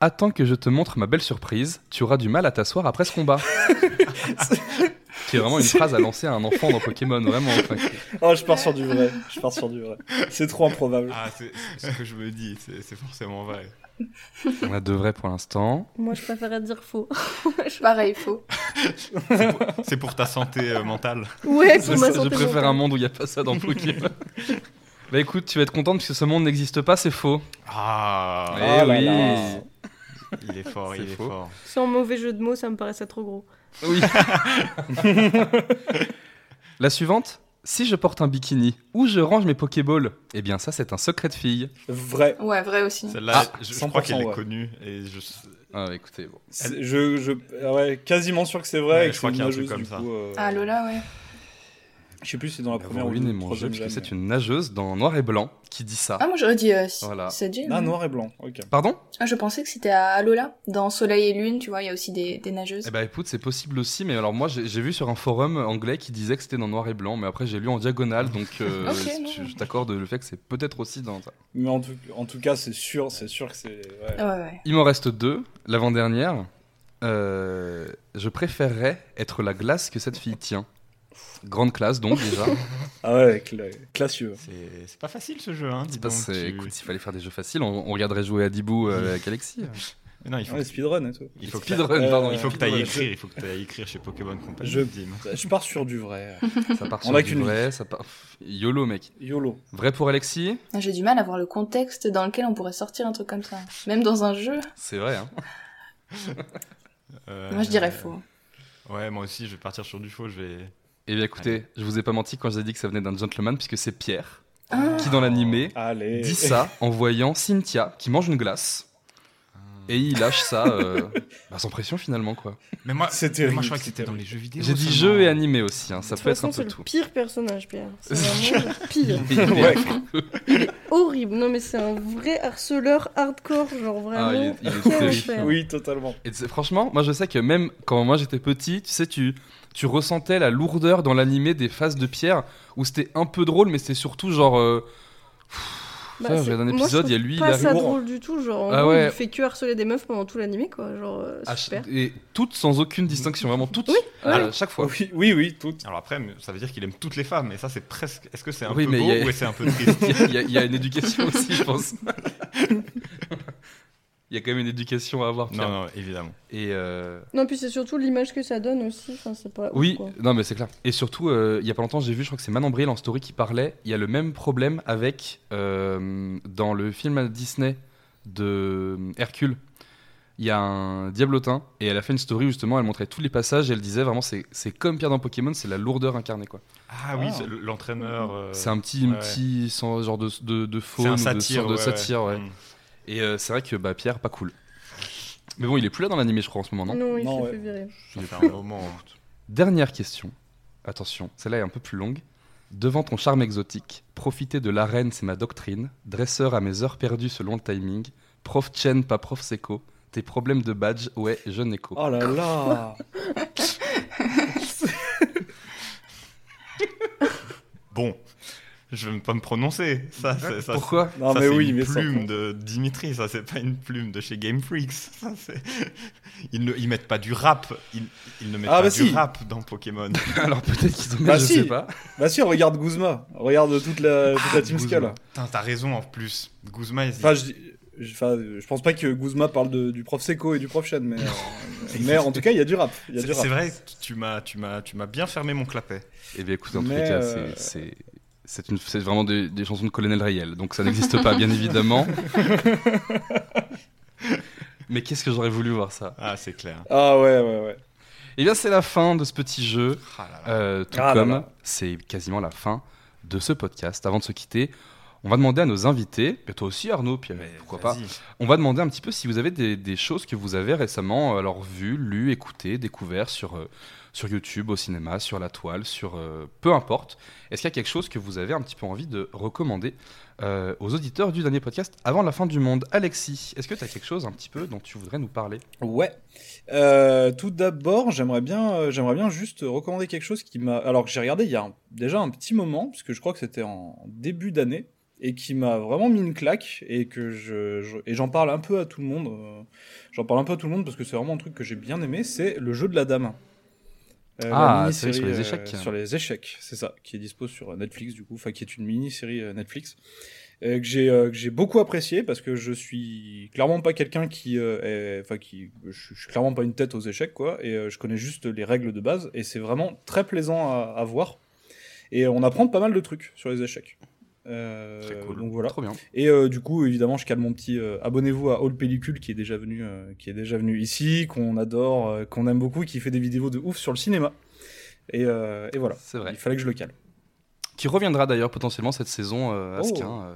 Attends que je te montre ma belle surprise, tu auras du mal à t'asseoir après ce combat. Qui est vraiment une phrase à lancer à un enfant dans Pokémon, vraiment. Enfin. Oh, je pars sur du vrai. C'est trop improbable. Ah, c'est ce que je me dis, c'est forcément vrai. On a 2 vrais pour l'instant. Moi, je préférerais dire faux. Pareil, faux. C'est pour ta santé mentale. Ouais, pour ma santé mentale. Je préfère un monde où il n'y a pas ça dans Pokémon. Bah écoute, tu vas être contente parce que ce monde n'existe pas, c'est faux. Ah, eh oui. Il est fort, il est fort. Sans mauvais jeu de mots, ça me paraissait trop gros. Oui. La suivante. Si je porte un bikini, où je range mes Pokéballs? Eh bien ça, c'est un secret de fille. Vrai. Ouais, vrai aussi. Celle-là, je crois qu'elle est connue. Et je... Ah, écoutez, bon. Ouais, quasiment sûr que c'est vrai. Ouais, et que je crois qu'il y a un truc comme ça. Ah, Lola, ouais. Je sais plus si c'est dans la première ou la troisième. Parce que c'est une nageuse dans Noir et Blanc qui dit ça. Ah, moi j'aurais dit voilà. Sadie. Ah, Noir et Blanc, ok. Pardon? Ah, je pensais que c'était à Lola. Dans Soleil et Lune, tu vois, il y a aussi des nageuses. Eh bah écoute, c'est possible aussi, mais alors moi j'ai vu sur un forum anglais qui disait que c'était dans Noir et Blanc, mais après j'ai lu en diagonale, donc okay, je t'accorde le fait que c'est peut-être aussi dans ça. Mais en tout cas, c'est sûr que c'est... Ouais. Ouais. Il m'en reste deux. L'avant-dernière, je préférerais être la glace que cette fille tient. Grande classe donc déjà. Ah ouais, classieux. C'est pas facile ce jeu, hein. Écoute, s'il fallait faire des jeux faciles, on regarderait jouer à Dibou avec Alexis. Mais non, il faut speedrun et tout. Il faut que tu ailles écrire, chez Pokémon Company. Je pars sur du vrai. Ça part sur du vrai, ça part YOLO mec. YOLO. Vrai pour Alexis. J'ai du mal à voir le contexte dans lequel on pourrait sortir un truc comme ça, même dans un jeu. C'est vrai hein. Moi je dirais faux. Ouais, moi aussi je vais partir sur du faux, Eh bien écoutez, je vous ai pas menti quand j'ai dit que ça venait d'un gentleman, puisque c'est Pierre qui dans l'animé dit ça en voyant Cynthia qui mange une glace et il lâche ça sans pression finalement quoi. Mais moi je crois que c'était dans les jeux vidéo. J'ai dit jeu et animé aussi, hein, ça peut être un peu tout. C'est le pire personnage Pierre, c'est vraiment le pire. Il est horrible, non mais c'est un vrai harceleur hardcore, genre vraiment. Ah, il est oui totalement. Et franchement, moi je sais que même quand moi j'étais petit, tu sais tu ressentais la lourdeur dans l'animé des phases de Pierre où c'était un peu drôle mais c'était surtout genre j'ai un épisode il y a lui il arrive pas ça drôle du tout genre il fait que harceler des meufs pendant tout l'animé quoi genre super et toutes sans aucune distinction vraiment toutes chaque fois oui toutes alors après ça veut dire qu'il aime toutes les femmes et ça c'est presque est-ce que c'est un peu beau ou c'est un peu triste il y a une éducation aussi je pense. Il y a quand même une éducation à avoir. Pierre. Non, évidemment. Et non, puis c'est surtout l'image que ça donne aussi. Enfin, c'est pas. Oui, non, mais c'est clair. Et surtout, il y a pas longtemps, j'ai vu, je crois que c'est Manon Bril en story qui parlait. Il y a le même problème avec dans le film Disney de Hercule. Il y a un diablotin et elle a fait une story où justement elle montrait tous les passages et elle disait vraiment c'est comme Pierre dans Pokémon, c'est la lourdeur incarnée quoi. Ah oui, c'est l'entraîneur. C'est un petit sans genre de faune, satire. Ouais. Et c'est vrai que Pierre, pas cool. Mais bon, il est plus là dans l'animé, je crois, en ce moment, non? Non, il s'est fait virer. Il fait un moment. Dernière question. Attention, celle-là est un peu plus longue. Devant ton charme exotique, profiter de l'arène, c'est ma doctrine. Dresseur à mes heures perdues selon le timing. Prof Chen, pas prof Seko. Tes problèmes de badge, ouais, je n'écho. Oh là là. Bon. Je vais pas me prononcer. Ça, pourquoi? Non, ça, mais c'est une plume de Dimitri. Ça, c'est pas une plume de chez Game Freaks. Ça, c'est... Ils mettent pas du rap. Ils ne mettent pas du rap dans Pokémon. Alors peut-être qu'ils en mettent, sais pas. Bah si, regarde Guzma. Regarde toute la Team Skull. T'as raison en plus. Guzma, je pense pas que Guzma parle du prof Seko et du prof Shen, mais, mais en tout cas, il y a du rap. C'est vrai, tu m'as bien fermé mon clapet. Eh bien écoute, en tous les cas, c'est vraiment des chansons de Colonel Rayel, donc ça n'existe pas, bien évidemment. Mais qu'est-ce que j'aurais voulu voir ça? Ah, c'est clair. Ah ouais. Eh bien, c'est la fin de ce petit jeu, c'est quasiment la fin de ce podcast. Avant de se quitter, on va demander à nos invités, et toi aussi Arnaud, puis pourquoi pas, on va demander un petit peu si vous avez des choses que vous avez récemment vues, lues, écoutées, découvertes sur YouTube, au cinéma, sur la toile, peu importe. Est-ce qu'il y a quelque chose que vous avez un petit peu envie de recommander aux auditeurs du dernier podcast avant la fin du monde? Alexis, est-ce que tu as quelque chose un petit peu dont tu voudrais nous parler? Ouais. Tout d'abord, j'aimerais bien juste recommander quelque chose qui m'a... Alors que j'ai regardé il y a déjà un petit moment, parce que je crois que c'était en début d'année, et qui m'a vraiment mis une claque, et que j'en parle un peu à tout le monde. J'en parle un peu à tout le monde parce que c'est vraiment un truc que j'ai bien aimé, c'est le jeu de la dame. C'est sur les échecs. Sur les échecs, c'est ça, qui est dispo sur Netflix du coup, enfin qui est une mini-série Netflix que j'ai beaucoup apprécié parce que je suis clairement pas quelqu'un qui, je suis clairement pas une tête aux échecs quoi, et je connais juste les règles de base et c'est vraiment très plaisant à voir et on apprend pas mal de trucs sur les échecs. C'est cool. Donc voilà. Trop bien. Et du coup, évidemment, je cale mon petit abonnez-vous à All Pellicule qui est déjà venu, ici, qu'on adore, qu'on aime beaucoup, qui fait des vidéos de ouf sur le cinéma. Et voilà. C'est vrai. Il fallait que je le cale. Qui reviendra d'ailleurs potentiellement cette saison à Askin,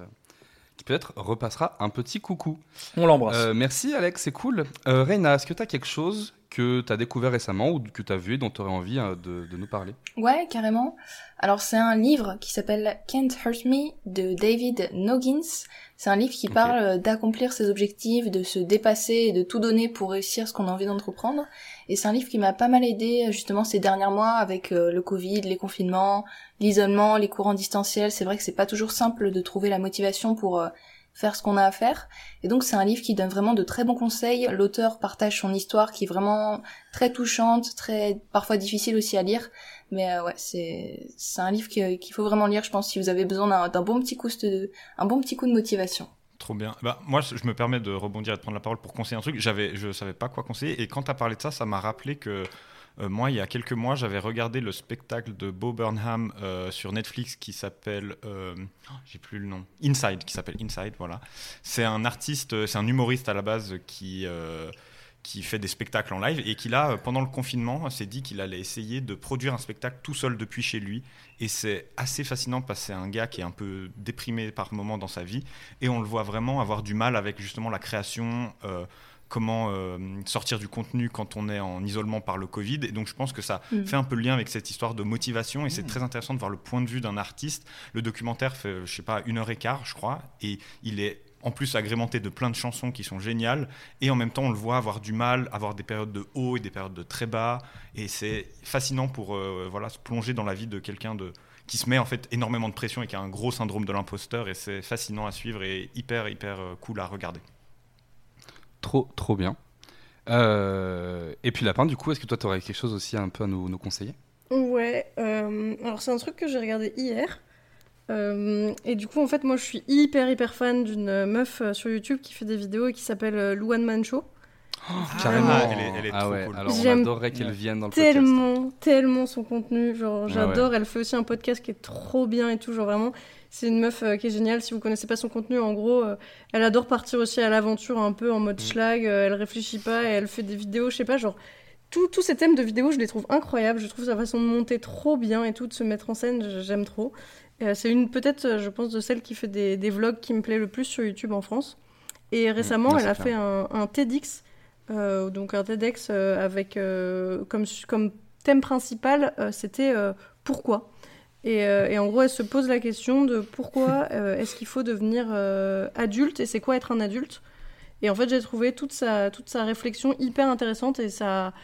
qui peut-être repassera un petit coucou. On l'embrasse. Merci Alex, c'est cool. Reyna, est-ce que t'as quelque chose que t'as découvert récemment ou que t'as vu et dont t'aurais envie de nous parler? Ouais, carrément. Alors c'est un livre qui s'appelle Can't Hurt Me de David Noggins. C'est un livre qui parle d'accomplir ses objectifs, de se dépasser et de tout donner pour réussir ce qu'on a envie d'entreprendre. Et c'est un livre qui m'a pas mal aidé justement ces derniers mois avec le Covid, les confinements, l'isolement, les cours en distanciel. C'est vrai que c'est pas toujours simple de trouver la motivation pour faire ce qu'on a à faire. Et donc c'est un livre qui donne vraiment de très bons conseils. L'auteur partage son histoire qui est vraiment très touchante, très parfois difficile aussi à lire. Mais ouais, c'est un livre qu'il faut vraiment lire, je pense, si vous avez besoin d'un bon petit coup de motivation. Trop bien. Bah, moi, je me permets de rebondir et de prendre la parole pour conseiller un truc. Je savais pas quoi conseiller. Et quand tu as parlé de ça, ça m'a rappelé que moi, il y a quelques mois, j'avais regardé le spectacle de Bo Burnham sur Netflix qui s'appelle... j'ai plus le nom. Inside, qui s'appelle Inside, voilà. C'est un artiste, c'est un humoriste à la base qui fait des spectacles en live et qui là, pendant le confinement, s'est dit qu'il allait essayer de produire un spectacle tout seul depuis chez lui. Et c'est assez fascinant parce que c'est un gars qui est un peu déprimé par moments dans sa vie et on le voit vraiment avoir du mal avec justement la création, comment sortir du contenu quand on est en isolement par le Covid. Et donc je pense que ça fait un peu le lien avec cette histoire de motivation et c'est très intéressant de voir le point de vue d'un artiste. Le documentaire fait, je sais pas, 1h15, je crois, et il est en plus agrémenté de plein de chansons qui sont géniales et en même temps on le voit avoir du mal, avoir des périodes de haut et des périodes de très bas et c'est fascinant pour se plonger dans la vie de quelqu'un qui se met en fait énormément de pression et qui a un gros syndrome de l'imposteur et c'est fascinant à suivre et hyper hyper cool à regarder. Trop bien. Et puis Lapin, du coup, est-ce que toi t'aurais quelque chose aussi un peu à nous conseiller? Ouais, alors c'est un truc que j'ai regardé hier. Et du coup, en fait, moi, je suis hyper, hyper fan d'une meuf sur YouTube qui fait des vidéos et qui s'appelle Luan Mancho. Oh, carrément, elle est trop cool. Alors, on adorerait qu'elle vienne dans le podcast. Tellement son contenu. Genre, j'adore. Elle fait aussi un podcast qui est trop bien et tout. Genre, vraiment, c'est une meuf qui est géniale. Si vous connaissez pas son contenu, en gros, elle adore partir aussi à l'aventure un peu en mode schlag. Elle réfléchit pas et elle fait des vidéos, je sais pas, genre... Tous ces thèmes de vidéos, je les trouve incroyables. Je trouve sa façon de monter trop bien et tout, de se mettre en scène, j'aime trop. C'est une, peut-être, je pense, de celles qui fait des vlogs qui me plaît le plus sur YouTube en France. Et récemment, elle a fait un TEDx, donc un TEDx avec comme thème principal, c'était pourquoi. Et en gros, elle se pose la question de pourquoi est-ce qu'il faut devenir adulte et c'est quoi être un adulte. Et en fait, j'ai trouvé toute sa réflexion hyper intéressante et ça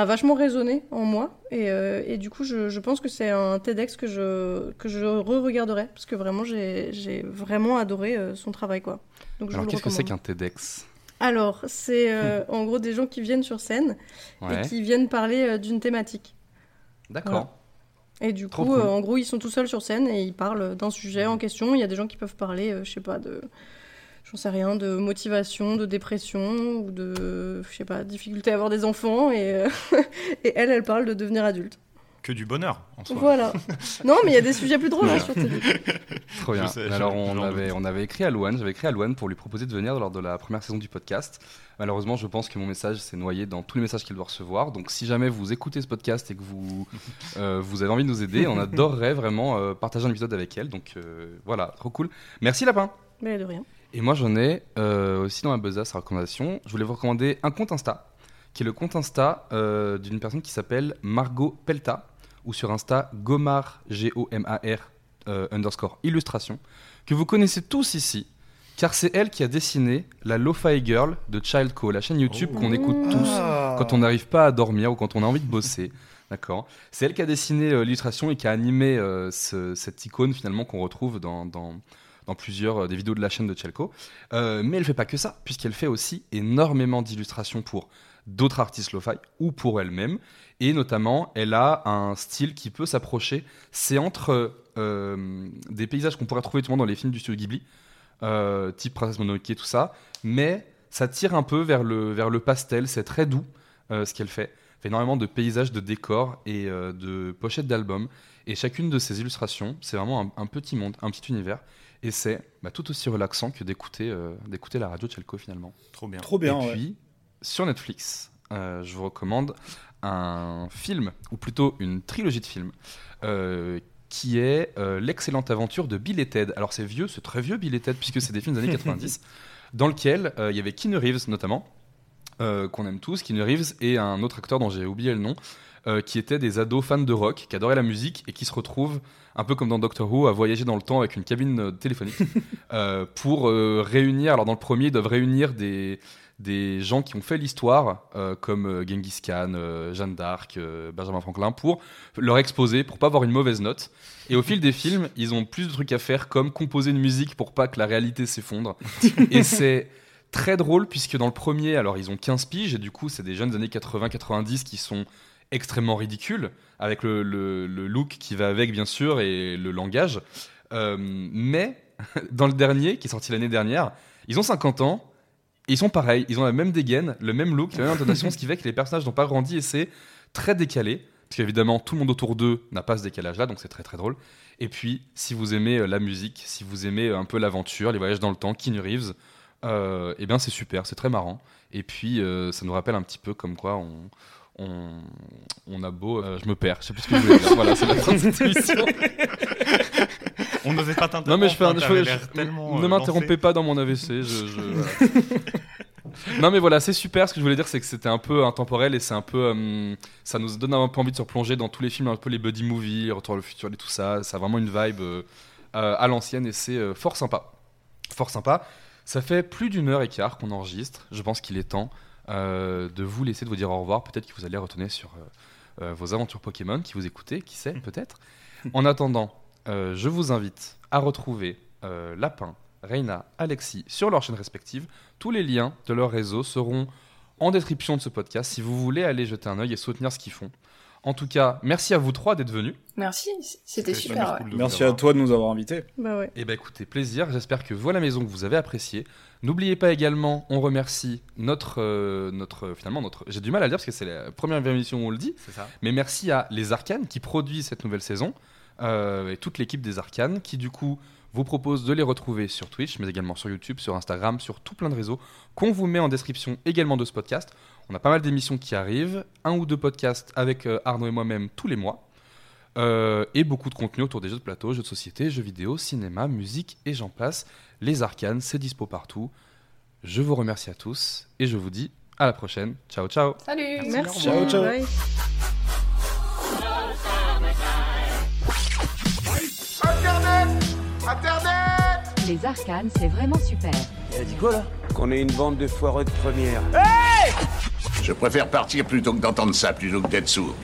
a vachement résonné en moi. Et du coup, je pense que c'est un TEDx que je re-regarderai parce que vraiment, j'ai vraiment adoré son travail, quoi. Donc, alors, qu'est-ce que c'est qu'un TEDx ? Alors, c'est en gros des gens qui viennent sur scène et qui viennent parler d'une thématique. D'accord. Voilà. Et du coup, cool. En gros, ils sont tout seuls sur scène et ils parlent d'un sujet en question. Il y a des gens qui peuvent parler, je sais pas, de... J'en sais rien, de motivation, de dépression ou de, je sais pas, difficulté à avoir des enfants et elle parle de devenir adulte. Que du bonheur, en soi. Voilà. Non, mais il y a des sujets plus drôles, sur TED. Trop bien. Alors, on avait écrit à Luan, j'avais écrit à Luan pour lui proposer de venir lors de la première saison du podcast. Malheureusement, je pense que mon message s'est noyé dans tous les messages qu'il doit recevoir. Donc, si jamais vous écoutez ce podcast et que vous avez envie de nous aider, on adorerait vraiment partager un épisode avec elle. Donc, voilà, trop cool. Merci, Lapin. Mais de rien. Et moi, j'en ai aussi dans ma besace à recommandation. Je voulais vous recommander un compte Insta, qui est le compte Insta d'une personne qui s'appelle Margot Pelta, ou sur Insta Gomar, G-O-M-A-R, _ illustration, que vous connaissez tous ici, car c'est elle qui a dessiné la Lo-Fi Girl de Childco, la chaîne YouTube qu'on écoute tous quand on n'arrive pas à dormir ou quand on a envie de bosser. D'accord. C'est elle qui a dessiné l'illustration et qui a animé cette icône finalement qu'on retrouve dans plusieurs des vidéos de la chaîne de Childco. Mais elle ne fait pas que ça, puisqu'elle fait aussi énormément d'illustrations pour d'autres artistes lo-fi ou pour elle-même. Et notamment, elle a un style qui peut s'approcher. C'est entre des paysages qu'on pourrait trouver tout le monde dans les films du studio Ghibli, type Princesse Mononoke et tout ça, mais ça tire un peu vers le pastel, c'est très doux ce qu'elle fait. fait énormément de paysages, de décors et de pochettes d'albums. Et chacune de ces illustrations, c'est vraiment un petit monde, un petit univers. Et c'est tout aussi relaxant que d'écouter la radio Childco finalement. Trop bien. Trop bien. Et puis, sur Netflix, je vous recommande un film, ou plutôt une trilogie de films, qui est l'excellente aventure de Bill et Ted. Alors c'est vieux, c'est très vieux Bill et Ted, puisque c'est des films des années 90, dans lequel il y avait Keanu Reeves notamment, qu'on aime tous, Keanu Reeves, et un autre acteur dont j'ai oublié le nom, qui étaient des ados fans de rock, qui adoraient la musique, et qui se retrouvent, un peu comme dans Doctor Who, à voyager dans le temps avec une cabine téléphonique, pour réunir, alors dans le premier, ils doivent réunir des gens qui ont fait l'histoire, comme Genghis Khan, Jeanne d'Arc, Benjamin Franklin, pour leur exposer, pour pas avoir une mauvaise note. Et au fil des films, ils ont plus de trucs à faire, comme composer une musique pour pas que la réalité s'effondre. Et c'est très drôle, puisque dans le premier, alors ils ont 15 piges, et du coup, c'est des jeunes des années 80-90 qui sont extrêmement ridicules, avec le look qui va avec, bien sûr, et le langage. Mais dans le dernier, qui est sorti l'année dernière, ils ont 50 ans, et ils sont pareils, ils ont la même dégaine, le même look, la même intonation, ce qui fait que les personnages n'ont pas grandi et c'est très décalé, parce qu'évidemment tout le monde autour d'eux n'a pas ce décalage-là, donc c'est très très drôle. Et puis, si vous aimez la musique, si vous aimez un peu l'aventure, les voyages dans le temps, Keanu Reeves, eh bien c'est super, c'est très marrant. Et puis, ça nous rappelle un petit peu comme quoi on a beau... je me perds, je sais plus ce que je voulais dire. Voilà, c'est la fin de cette émission. On n'osait pas t'interrompre. Non, mais ne m'interrompez pas dans mon AVC. Non, mais voilà, c'est super. Ce que je voulais dire, c'est que c'était un peu intemporel et c'est un peu. Ça nous donne un peu envie de se replonger dans tous les films, un peu les buddy movies, Retour vers le futur et tout ça. Ça a vraiment une vibe à l'ancienne et c'est fort sympa. Fort sympa. Ça fait plus d'1h15 qu'on enregistre. Je pense qu'il est temps de vous laisser, de vous dire au revoir. Peut-être que vous allez retourner sur vos aventures Pokémon, qui vous écoutez, qui sait, peut-être. En attendant. Je vous invite à retrouver Lapin, Reyna, Alexis sur leurs chaînes respectives. Tous les liens de leurs réseaux seront en description de ce podcast si vous voulez aller jeter un œil et soutenir ce qu'ils font. En tout cas, merci à vous trois d'être venus. Merci, c'était super. Cool, ouais. Merci à toi de nous avoir invités. Bah ouais. Et bah écoutez, plaisir. J'espère que vous à la maison que vous avez apprécié. N'oubliez pas également, on remercie notre. J'ai du mal à le dire parce que c'est la première émission où on le dit. C'est ça. Mais merci à Les Arcanes qui produisent cette nouvelle saison. Et toute l'équipe des Arcanes qui du coup vous propose de les retrouver sur Twitch mais également sur YouTube, sur Instagram, sur tout plein de réseaux qu'on vous met en description également de ce podcast. On a pas mal d'émissions qui arrivent, 1 ou 2 podcasts avec Arnaud et moi-même tous les mois et beaucoup de contenu autour des jeux de plateau, jeux de société, jeux vidéo, cinéma, musique et j'en passe. Les Arcanes, c'est dispo partout. Je vous remercie à tous et je vous dis à la prochaine. Ciao ciao. Salut. Merci. Ciao ciao. Bye. Internet! Les Arcanes, c'est vraiment super. Elle a dit quoi, là? Qu'on est une bande de foireux de première. Hey! Je préfère partir plutôt que d'entendre ça, plutôt que d'être sourd.